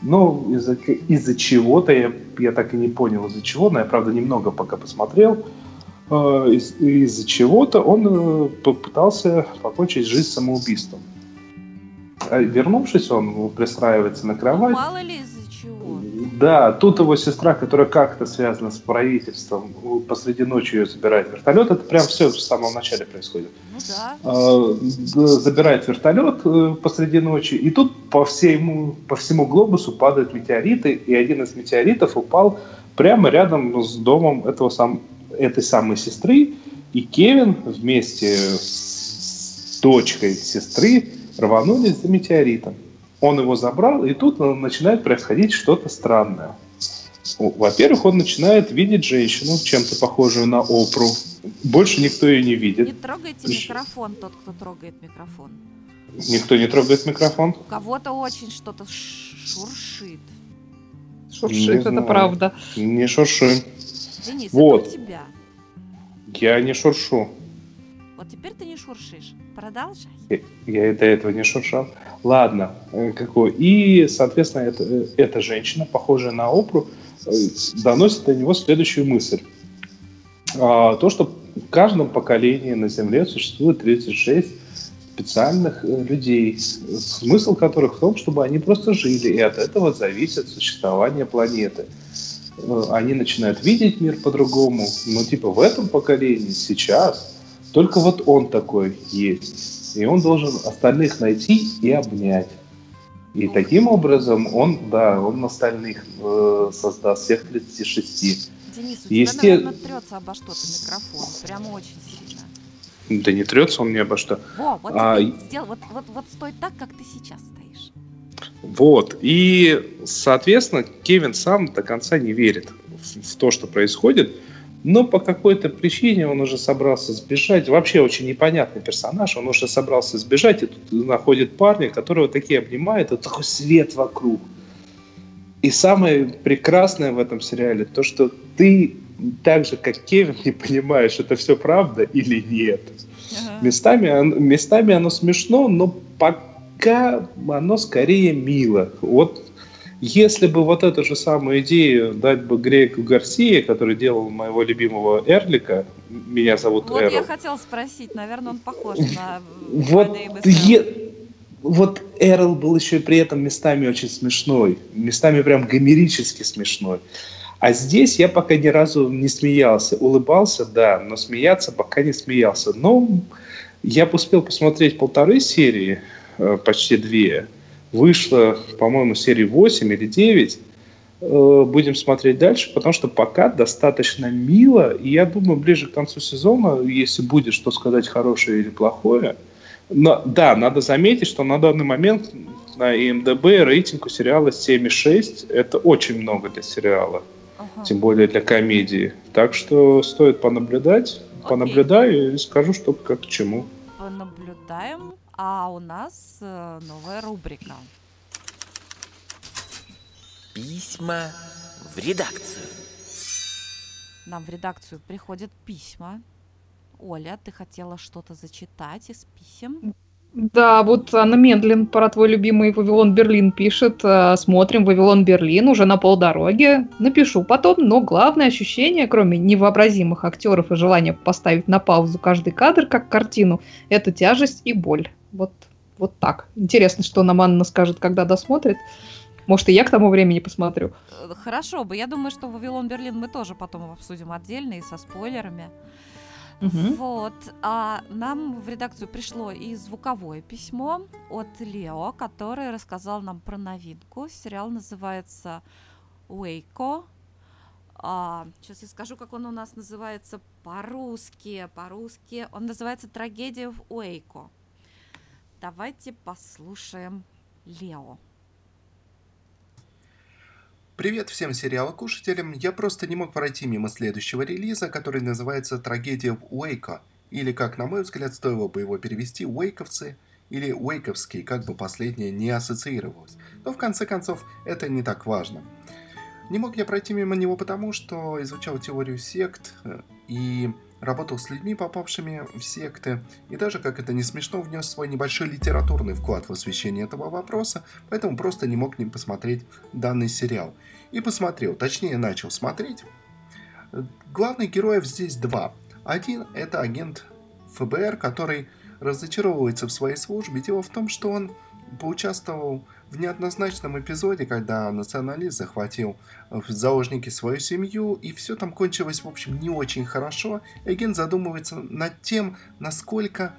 но из-за чего-то, я так и не понял из-за чего, но я, правда, немного пока посмотрел, из-за чего-то он попытался покончить жизнь самоубийством. Вернувшись, он пристраивается на кровать. Мало ли из-за чего. Да, тут его сестра, которая как-то связана с правительством, посреди ночи ее забирает вертолет. Это прям все в самом начале происходит. Ну да. Забирает вертолет посреди ночи, и тут по всему глобусу падают метеориты, и один из метеоритов упал прямо рядом с домом этой самой сестры, и Кевин вместе с дочкой сестры рванулись за метеоритом. Он его забрал, и тут начинает происходить что-то странное. Во-первых, он начинает видеть женщину, чем-то похожую на Опру. Больше никто ее не видит. Не трогайте микрофон, тот, кто трогает микрофон. Никто не трогает микрофон? У кого-то очень что-то шуршит. Шуршит, это правда. Не шурши. Денис, вот. Это у тебя. Я не шуршу. Вот теперь ты не шуршишь. Продолжай. Я и до этого не шуршал. Ладно, какой. И, соответственно, эта женщина, похожая на Опру, доносит до него следующую мысль. То, что в каждом поколении на Земле существует 36 специальных людей, смысл которых в том, чтобы они просто жили, и от этого зависит существование планеты. Они начинают видеть мир по-другому, но типа в этом поколении сейчас только вот он такой есть, и он должен остальных найти и обнять. И таким образом он остальных создаст, всех 36. Денис, у тебя, наверное, трется обо что-то микрофон, прям очень сильно. Да не трется он мне обо что. Вот стой так, как ты сейчас стоишь. Вот, и, соответственно, Кевин сам до конца не верит в то, что происходит. Но по какой-то причине он уже собрался сбежать. Вообще очень непонятный персонаж. Он уже собрался сбежать, и тут находит парня, которого такие обнимает. Вот такой свет вокруг. И самое прекрасное в этом сериале то, что ты так же, как Кевин, не понимаешь, это все правда или нет. Uh-huh. Местами оно смешно, но пока оно скорее мило. Вот. Если бы вот эту же самую идею дать бы Грегу Гарсии, который делал моего любимого Эрлика, меня зовут Эрл. Вот я хотел спросить, наверное, он похож на... Вот Эрл был еще и при этом местами очень смешной, местами прям гомерически смешной. А здесь я пока ни разу не смеялся. Улыбался, да, но смеяться пока не смеялся. Но я успел посмотреть 1.5 серии, почти 2. Вышло, по-моему, серии 8 или 9. Будем смотреть дальше, потому что пока достаточно мило. И я думаю, ближе к концу сезона, если будет что сказать хорошее или плохое. Но, да, надо заметить, что на данный момент на IMDb рейтинг у сериала 7,6. Это очень много для сериала. Ага. Тем более для комедии. Так что стоит понаблюдать. Окей. Понаблюдаю и скажу, что как к чему. Понаблюдаем. А у нас новая рубрика. Письма в редакцию. Нам в редакцию приходят письма. Оля, ты хотела что-то зачитать из писем? Да, вот Анна Мендлин про твой любимый «Вавилон Берлин» пишет. Смотрим «Вавилон Берлин» уже на полдороги. Напишу потом, но главное ощущение, кроме невообразимых актеров и желания поставить на паузу каждый кадр, как картину, это тяжесть и боль. Вот так. Интересно, что нам Анна скажет, когда досмотрит. Может, и я к тому времени посмотрю. Хорошо бы. Я думаю, что «Вавилон Берлин» мы тоже потом обсудим отдельно и со спойлерами. Угу. Вот, а нам в редакцию пришло и звуковое письмо от Лео, который рассказал нам про новинку. Сериал называется Waco. Сейчас я скажу, как он у нас называется по-русски. Он называется «Трагедия в Уэйко». Давайте послушаем Лео. Привет всем сериалокушателям, я просто не мог пройти мимо следующего релиза, который называется «Трагедия в Уэйко», или, как на мой взгляд, стоило бы его перевести «Уэйковцы» или «Уэйковские», как бы последнее не ассоциировалось, но в конце концов это не так важно. Не мог я пройти мимо него потому, что изучал теорию сект и работал с людьми, попавшими в секты, и даже, как это не смешно, внес свой небольшой литературный вклад в освещение этого вопроса, поэтому просто не мог не посмотреть данный сериал. И посмотрел, точнее начал смотреть. Главных героев здесь 2. Один – это агент ФБР, который разочаровывается в своей службе. Дело в том, что он поучаствовал В неоднозначном эпизоде, когда националист захватил в заложники свою семью, и все там кончилось, в общем, не очень хорошо, Эйген задумывается над тем, насколько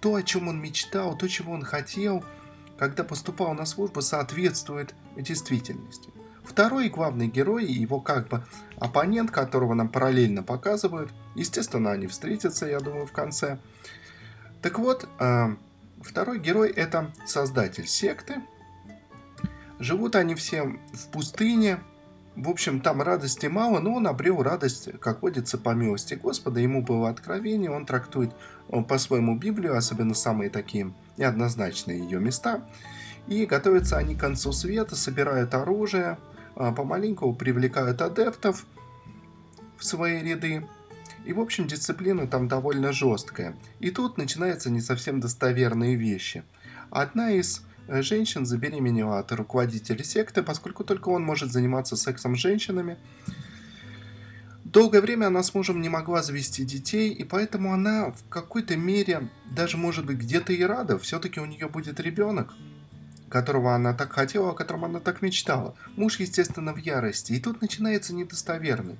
то, о чем он мечтал, то, чего он хотел, когда поступал на службу, соответствует действительности. Второй главный герой и его как бы оппонент, которого нам параллельно показывают, естественно, они встретятся, я думаю, в конце. Так вот, второй герой — это создатель секты. Живут они все в пустыне. В общем, там радости мало, но он обрел радость, как водится, по милости Господа. Ему было откровение, он трактует по-своему Библию, особенно самые такие неоднозначные ее места. И готовятся они к концу света, собирают оружие, помаленьку привлекают адептов в свои ряды. И, в общем, дисциплина там довольно жесткая. И тут начинаются не совсем достоверные вещи. Одна из женщин забеременела от руководителя секты, поскольку только он может заниматься сексом с женщинами. Долгое время она с мужем не могла завести детей, и поэтому она в какой-то мере, даже, может быть, где-то и рада. Все-таки у нее будет ребенок, которого она так хотела, о котором она так мечтала. Муж, естественно, в ярости. И тут начинается недостоверный.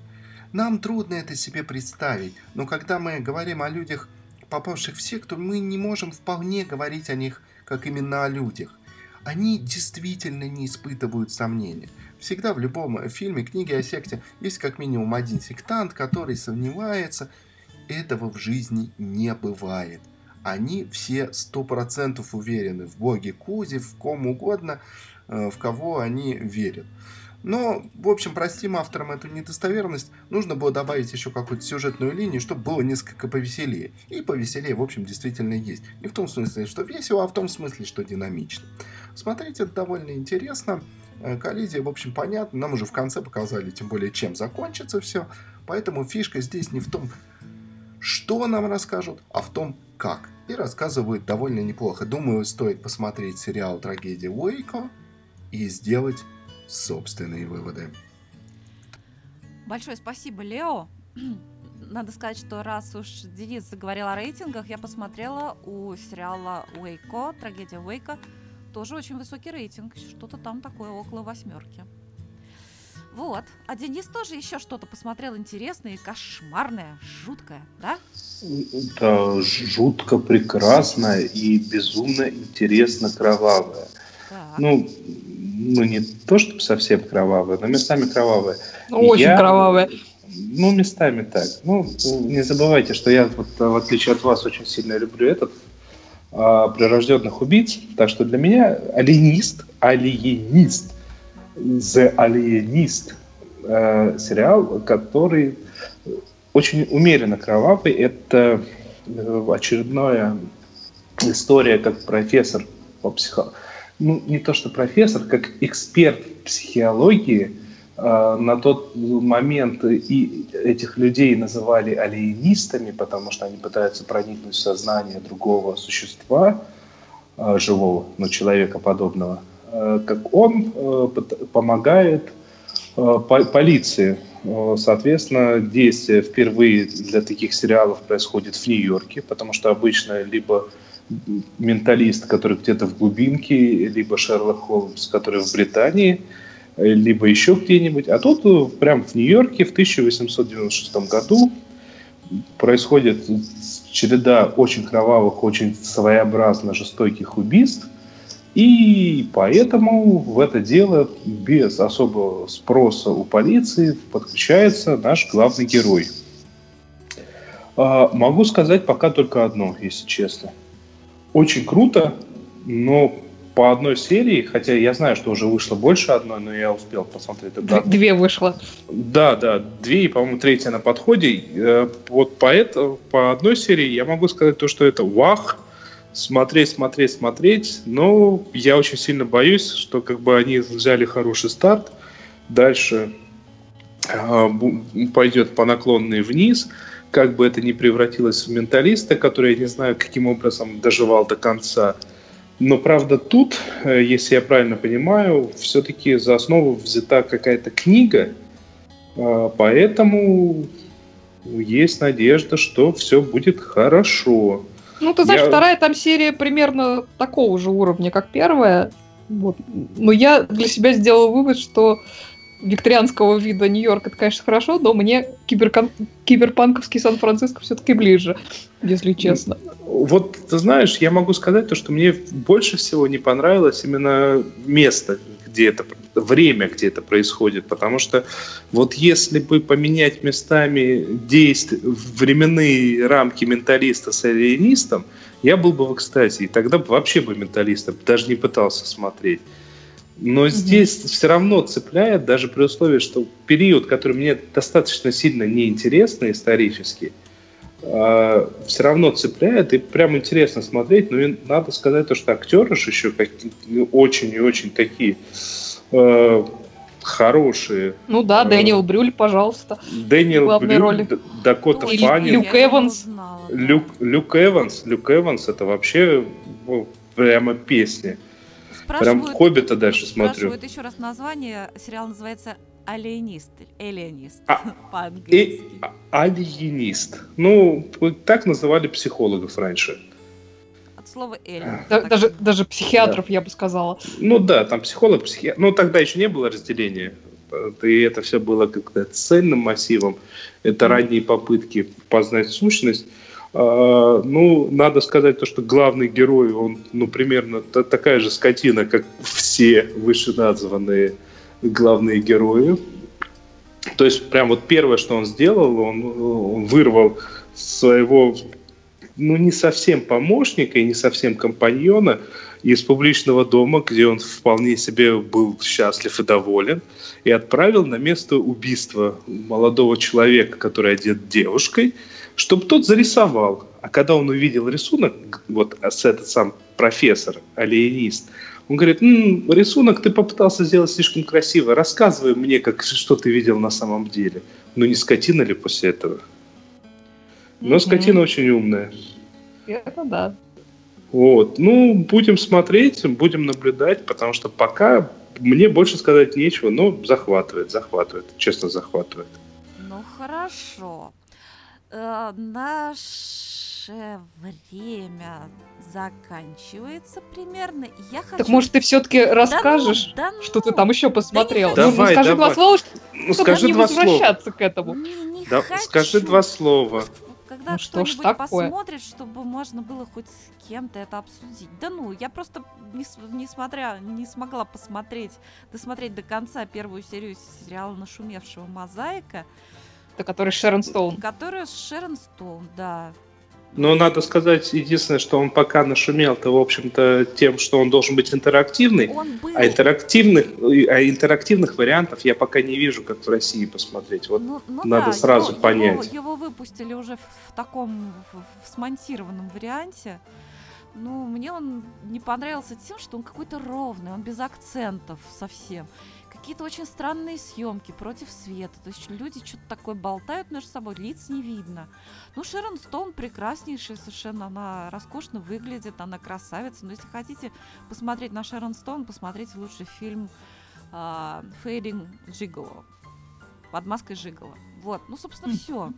Нам трудно это себе представить, но когда мы говорим о людях, попавших в секту, мы не можем вполне говорить о них, как именно о людях. Они действительно не испытывают сомнения. Всегда в любом фильме, книге о секте есть как минимум один сектант, который сомневается. Этого в жизни не бывает. Они все 100% уверены в боге Кузи, в ком угодно, в кого они верят. Но, в общем, простим авторам эту недостоверность. Нужно было добавить еще какую-то сюжетную линию, чтобы было несколько повеселее. И повеселее, в общем, действительно есть. Не в том смысле, что весело, а в том смысле, что динамично. Смотреть это довольно интересно. Коллизия, в общем, понятна. Нам уже в конце показали, тем более, чем закончится все. Поэтому фишка здесь не в том, что нам расскажут, а в том, как. И рассказывают довольно неплохо. Думаю, стоит посмотреть сериал «Трагедия Уэйко» и сделать собственные выводы. Большое спасибо, Лео. Надо сказать, что раз уж Денис заговорил о рейтингах, я посмотрела у сериала Waco, «Трагедия Waco», тоже очень высокий рейтинг, что-то там такое около 8. Вот. А Денис тоже еще что-то посмотрел интересное, кошмарное, жуткое, да? Да, жутко прекрасное и безумно интересно кровавое. Так. Ну, не то, чтобы совсем кровавое, но местами кровавое. Ну, очень кровавое. Ну, местами так. Ну, не забывайте, что я, вот, в отличие от вас, очень сильно люблю этот «Прирожденных убийц». Так что для меня «Алиенист», «The Alienist» сериал, который очень умеренно кровавый. Это очередная история, как профессор по психологии. Ну, не то что профессор, как эксперт психологии на тот момент и этих людей называли алиенистами, потому что они пытаются проникнуть в сознание другого существа, живого, но человекоподобного, как он помогает полиции. Соответственно, действие впервые для таких сериалов происходит в Нью-Йорке, потому что обычно либо менталист, который где-то в глубинке, либо Шерлок Холмс, который в Британии, либо еще где-нибудь. А тут прямо в Нью-Йорке в 1896 году происходит череда очень кровавых, очень своеобразно жестоких убийств. И поэтому в это дело без особого спроса у полиции подключается наш главный герой. Могу сказать пока только одно, если честно. Очень круто, но по одной серии, хотя я знаю, что уже вышло больше одной, но я успел посмотреть. Две вышло. Да, 2 и, по-моему, 3 на подходе. Вот по одной серии я могу сказать то, что это вах, смотреть, но я очень сильно боюсь, что как бы они взяли хороший старт, дальше пойдет по наклонной вниз. Как бы это ни превратилось в менталиста, который я не знаю, каким образом доживал до конца. Но, правда, тут, если я правильно понимаю, все-таки за основу взята какая-то книга, поэтому есть надежда, что все будет хорошо. Ну, ты знаешь, 2-я там серия примерно такого же уровня, как 1. Вот. Но я для себя сделала вывод, что викторианского вида Нью-Йорк — это, конечно, хорошо, но мне киберпанковский Сан-Франциско все-таки ближе, если честно. Вот, ты знаешь, я могу сказать то, что мне больше всего не понравилось именно место, где это, время, где это происходит, потому что вот если бы поменять местами временные рамки менталиста с алиенистом, я был бы в экстазе, и тогда бы вообще бы менталистом даже не пытался смотреть. Но здесь все равно цепляет, даже при условии, что период, который мне достаточно сильно неинтересный исторически, все равно цепляет, и прям интересно смотреть. Но и надо сказать, то, что актеры же еще очень и очень такие хорошие. Ну да, Дэниел Брюль, пожалуйста. Дэниел Брюль, Дакота Фаннинг. Люк Эванс, это вообще прямо песня. Прям «Хоббита» дальше смотрю. Спрашивают еще раз название. Сериал называется «Алиенист». «Элиенист» по-английски. «Алиенист». Ну, так называли психологов раньше. От слова «эль». Даже психиатров, я бы сказала. Ну да, там психолог, психиатр. Ну, тогда еще не было разделения. И это все было как-то цельным массивом. Это ранние попытки познать сущность. Ну, надо сказать то, что главный герой, он, ну, примерно такая же скотина, как все вышеназванные главные герои. То есть, прям вот первое, что он сделал, он вырвал своего, ну, не совсем помощника и не совсем компаньона из публичного дома, где он вполне себе был счастлив и доволен, и отправил на место убийства молодого человека, который одет девушкой, чтобы тот зарисовал. А когда он увидел рисунок, вот этот сам профессор, алиенист, он говорит: рисунок ты попытался сделать слишком красиво, рассказывай мне, как, что ты видел на самом деле. Ну не скотина ли после этого? Но скотина очень умная. Это да. Вот. Ну, будем смотреть, будем наблюдать, потому что пока мне больше сказать нечего, но захватывает, честно, захватывает. Ну, хорошо. Наше время заканчивается примерно. Я хочу... Так, может, ты все-таки расскажешь, что ты там еще посмотрел? Да, ну, давай, скажи два слова, чтобы не возвращаться к этому. Не хочу. Скажи два слова. Когда кто-нибудь посмотрит, чтобы можно было хоть с кем-то это обсудить. Да ну, я просто не смогла досмотреть до конца первую серию сериала нашумевшего «Мозаика». Это который Шэрон Стоун. Который Шэрон Стоун, да. Но надо сказать, единственное, что он пока нашумел-то, в общем-то, тем, что он должен быть интерактивный. А интерактивных вариантов я пока не вижу, как в России посмотреть. Вот надо сразу понять. Его выпустили уже в таком смонтированном варианте. Ну, мне он не понравился тем, что он какой-то ровный, он без акцентов совсем. Какие-то очень странные съемки против света. То есть люди что-то такое болтают между собой, лиц не видно. Ну, Шэрон Стоун прекраснейшая совершенно. Она роскошно выглядит, она красавица. Но если хотите посмотреть на Шэрон Стоун, посмотрите лучше фильм «Fading Gigolo», «Под маской Жигало». Вот, ну, собственно, все.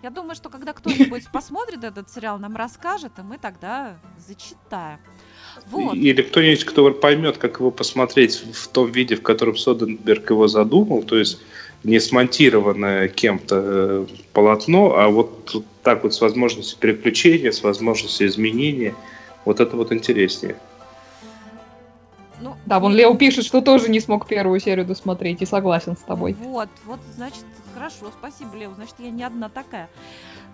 Я думаю, что когда кто-нибудь посмотрит этот сериал, нам расскажет, и мы тогда зачитаем. Вот. Или кто-нибудь, кто поймет, как его посмотреть в том виде, в котором Соденберг его задумал, то есть не смонтированное кем-то полотно, а вот так вот с возможностью переключения, с возможностью изменения. Вот это вот интереснее. Ну, да, вон Лео пишет, что тоже не смог первую серию досмотреть и согласен с тобой. Вот, значит, хорошо, спасибо, Лео, значит, я не одна такая.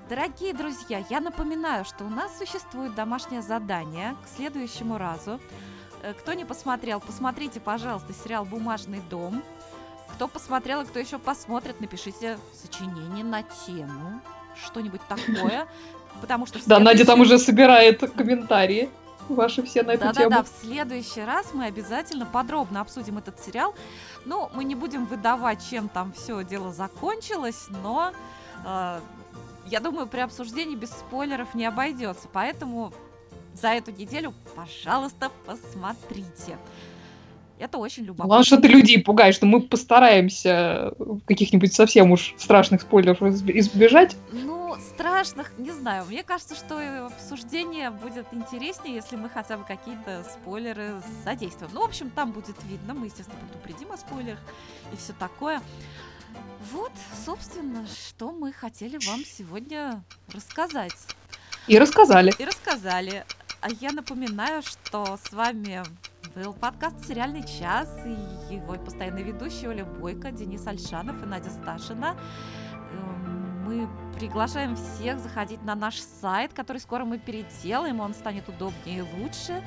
Дорогие друзья, я напоминаю, что у нас существует домашнее задание к следующему разу. Кто не посмотрел, посмотрите, пожалуйста, сериал «Бумажный дом». Кто посмотрел и кто еще посмотрит, напишите сочинение на тему, что-нибудь такое. Потому что да, Надя там уже собирает комментарии ваши все на эту тему. Да-да-да, в следующий раз мы обязательно подробно обсудим этот сериал. Ну, мы не будем выдавать, чем там все дело закончилось, но... я думаю, при обсуждении без спойлеров не обойдется, поэтому за эту неделю, пожалуйста, посмотрите. Это очень любопытно. Ладно, что ты людей пугаешь, что мы постараемся каких-нибудь совсем уж страшных спойлеров избежать. Ну, Ну, страшных, не знаю. Мне кажется, что обсуждение будет интереснее, если мы хотя бы какие-то спойлеры задействуем. Ну, в общем, там будет видно. Мы, естественно, предупредим о спойлерах и все такое. Вот, собственно, что мы хотели вам сегодня рассказать. И рассказали. А я напоминаю, что с вами был подкаст «Сериальный час» и его постоянные ведущие Оля Бойко, Денис Ольшанов и Надя Сташина. Мы приглашаем всех заходить на наш сайт, который скоро мы переделаем, он станет удобнее и лучше.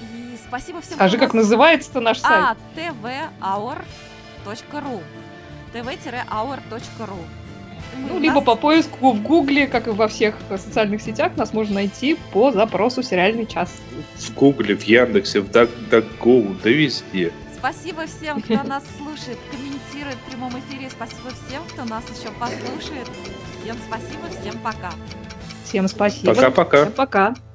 И спасибо всем. Скажи, как называется-то наш сайт? tvaur.ru tv-hour.ru. Ну, либо по поиску в Гугле, как и во всех социальных сетях, нас можно найти по запросу «Сериальный час». В Гугле, в Яндексе, в DuckDuckGo, да везде. Спасибо всем, кто нас слушает, комментирует в прямом эфире. Спасибо всем, кто нас еще послушает. Всем спасибо, всем пока. Всем спасибо. Пока-пока. Всем пока.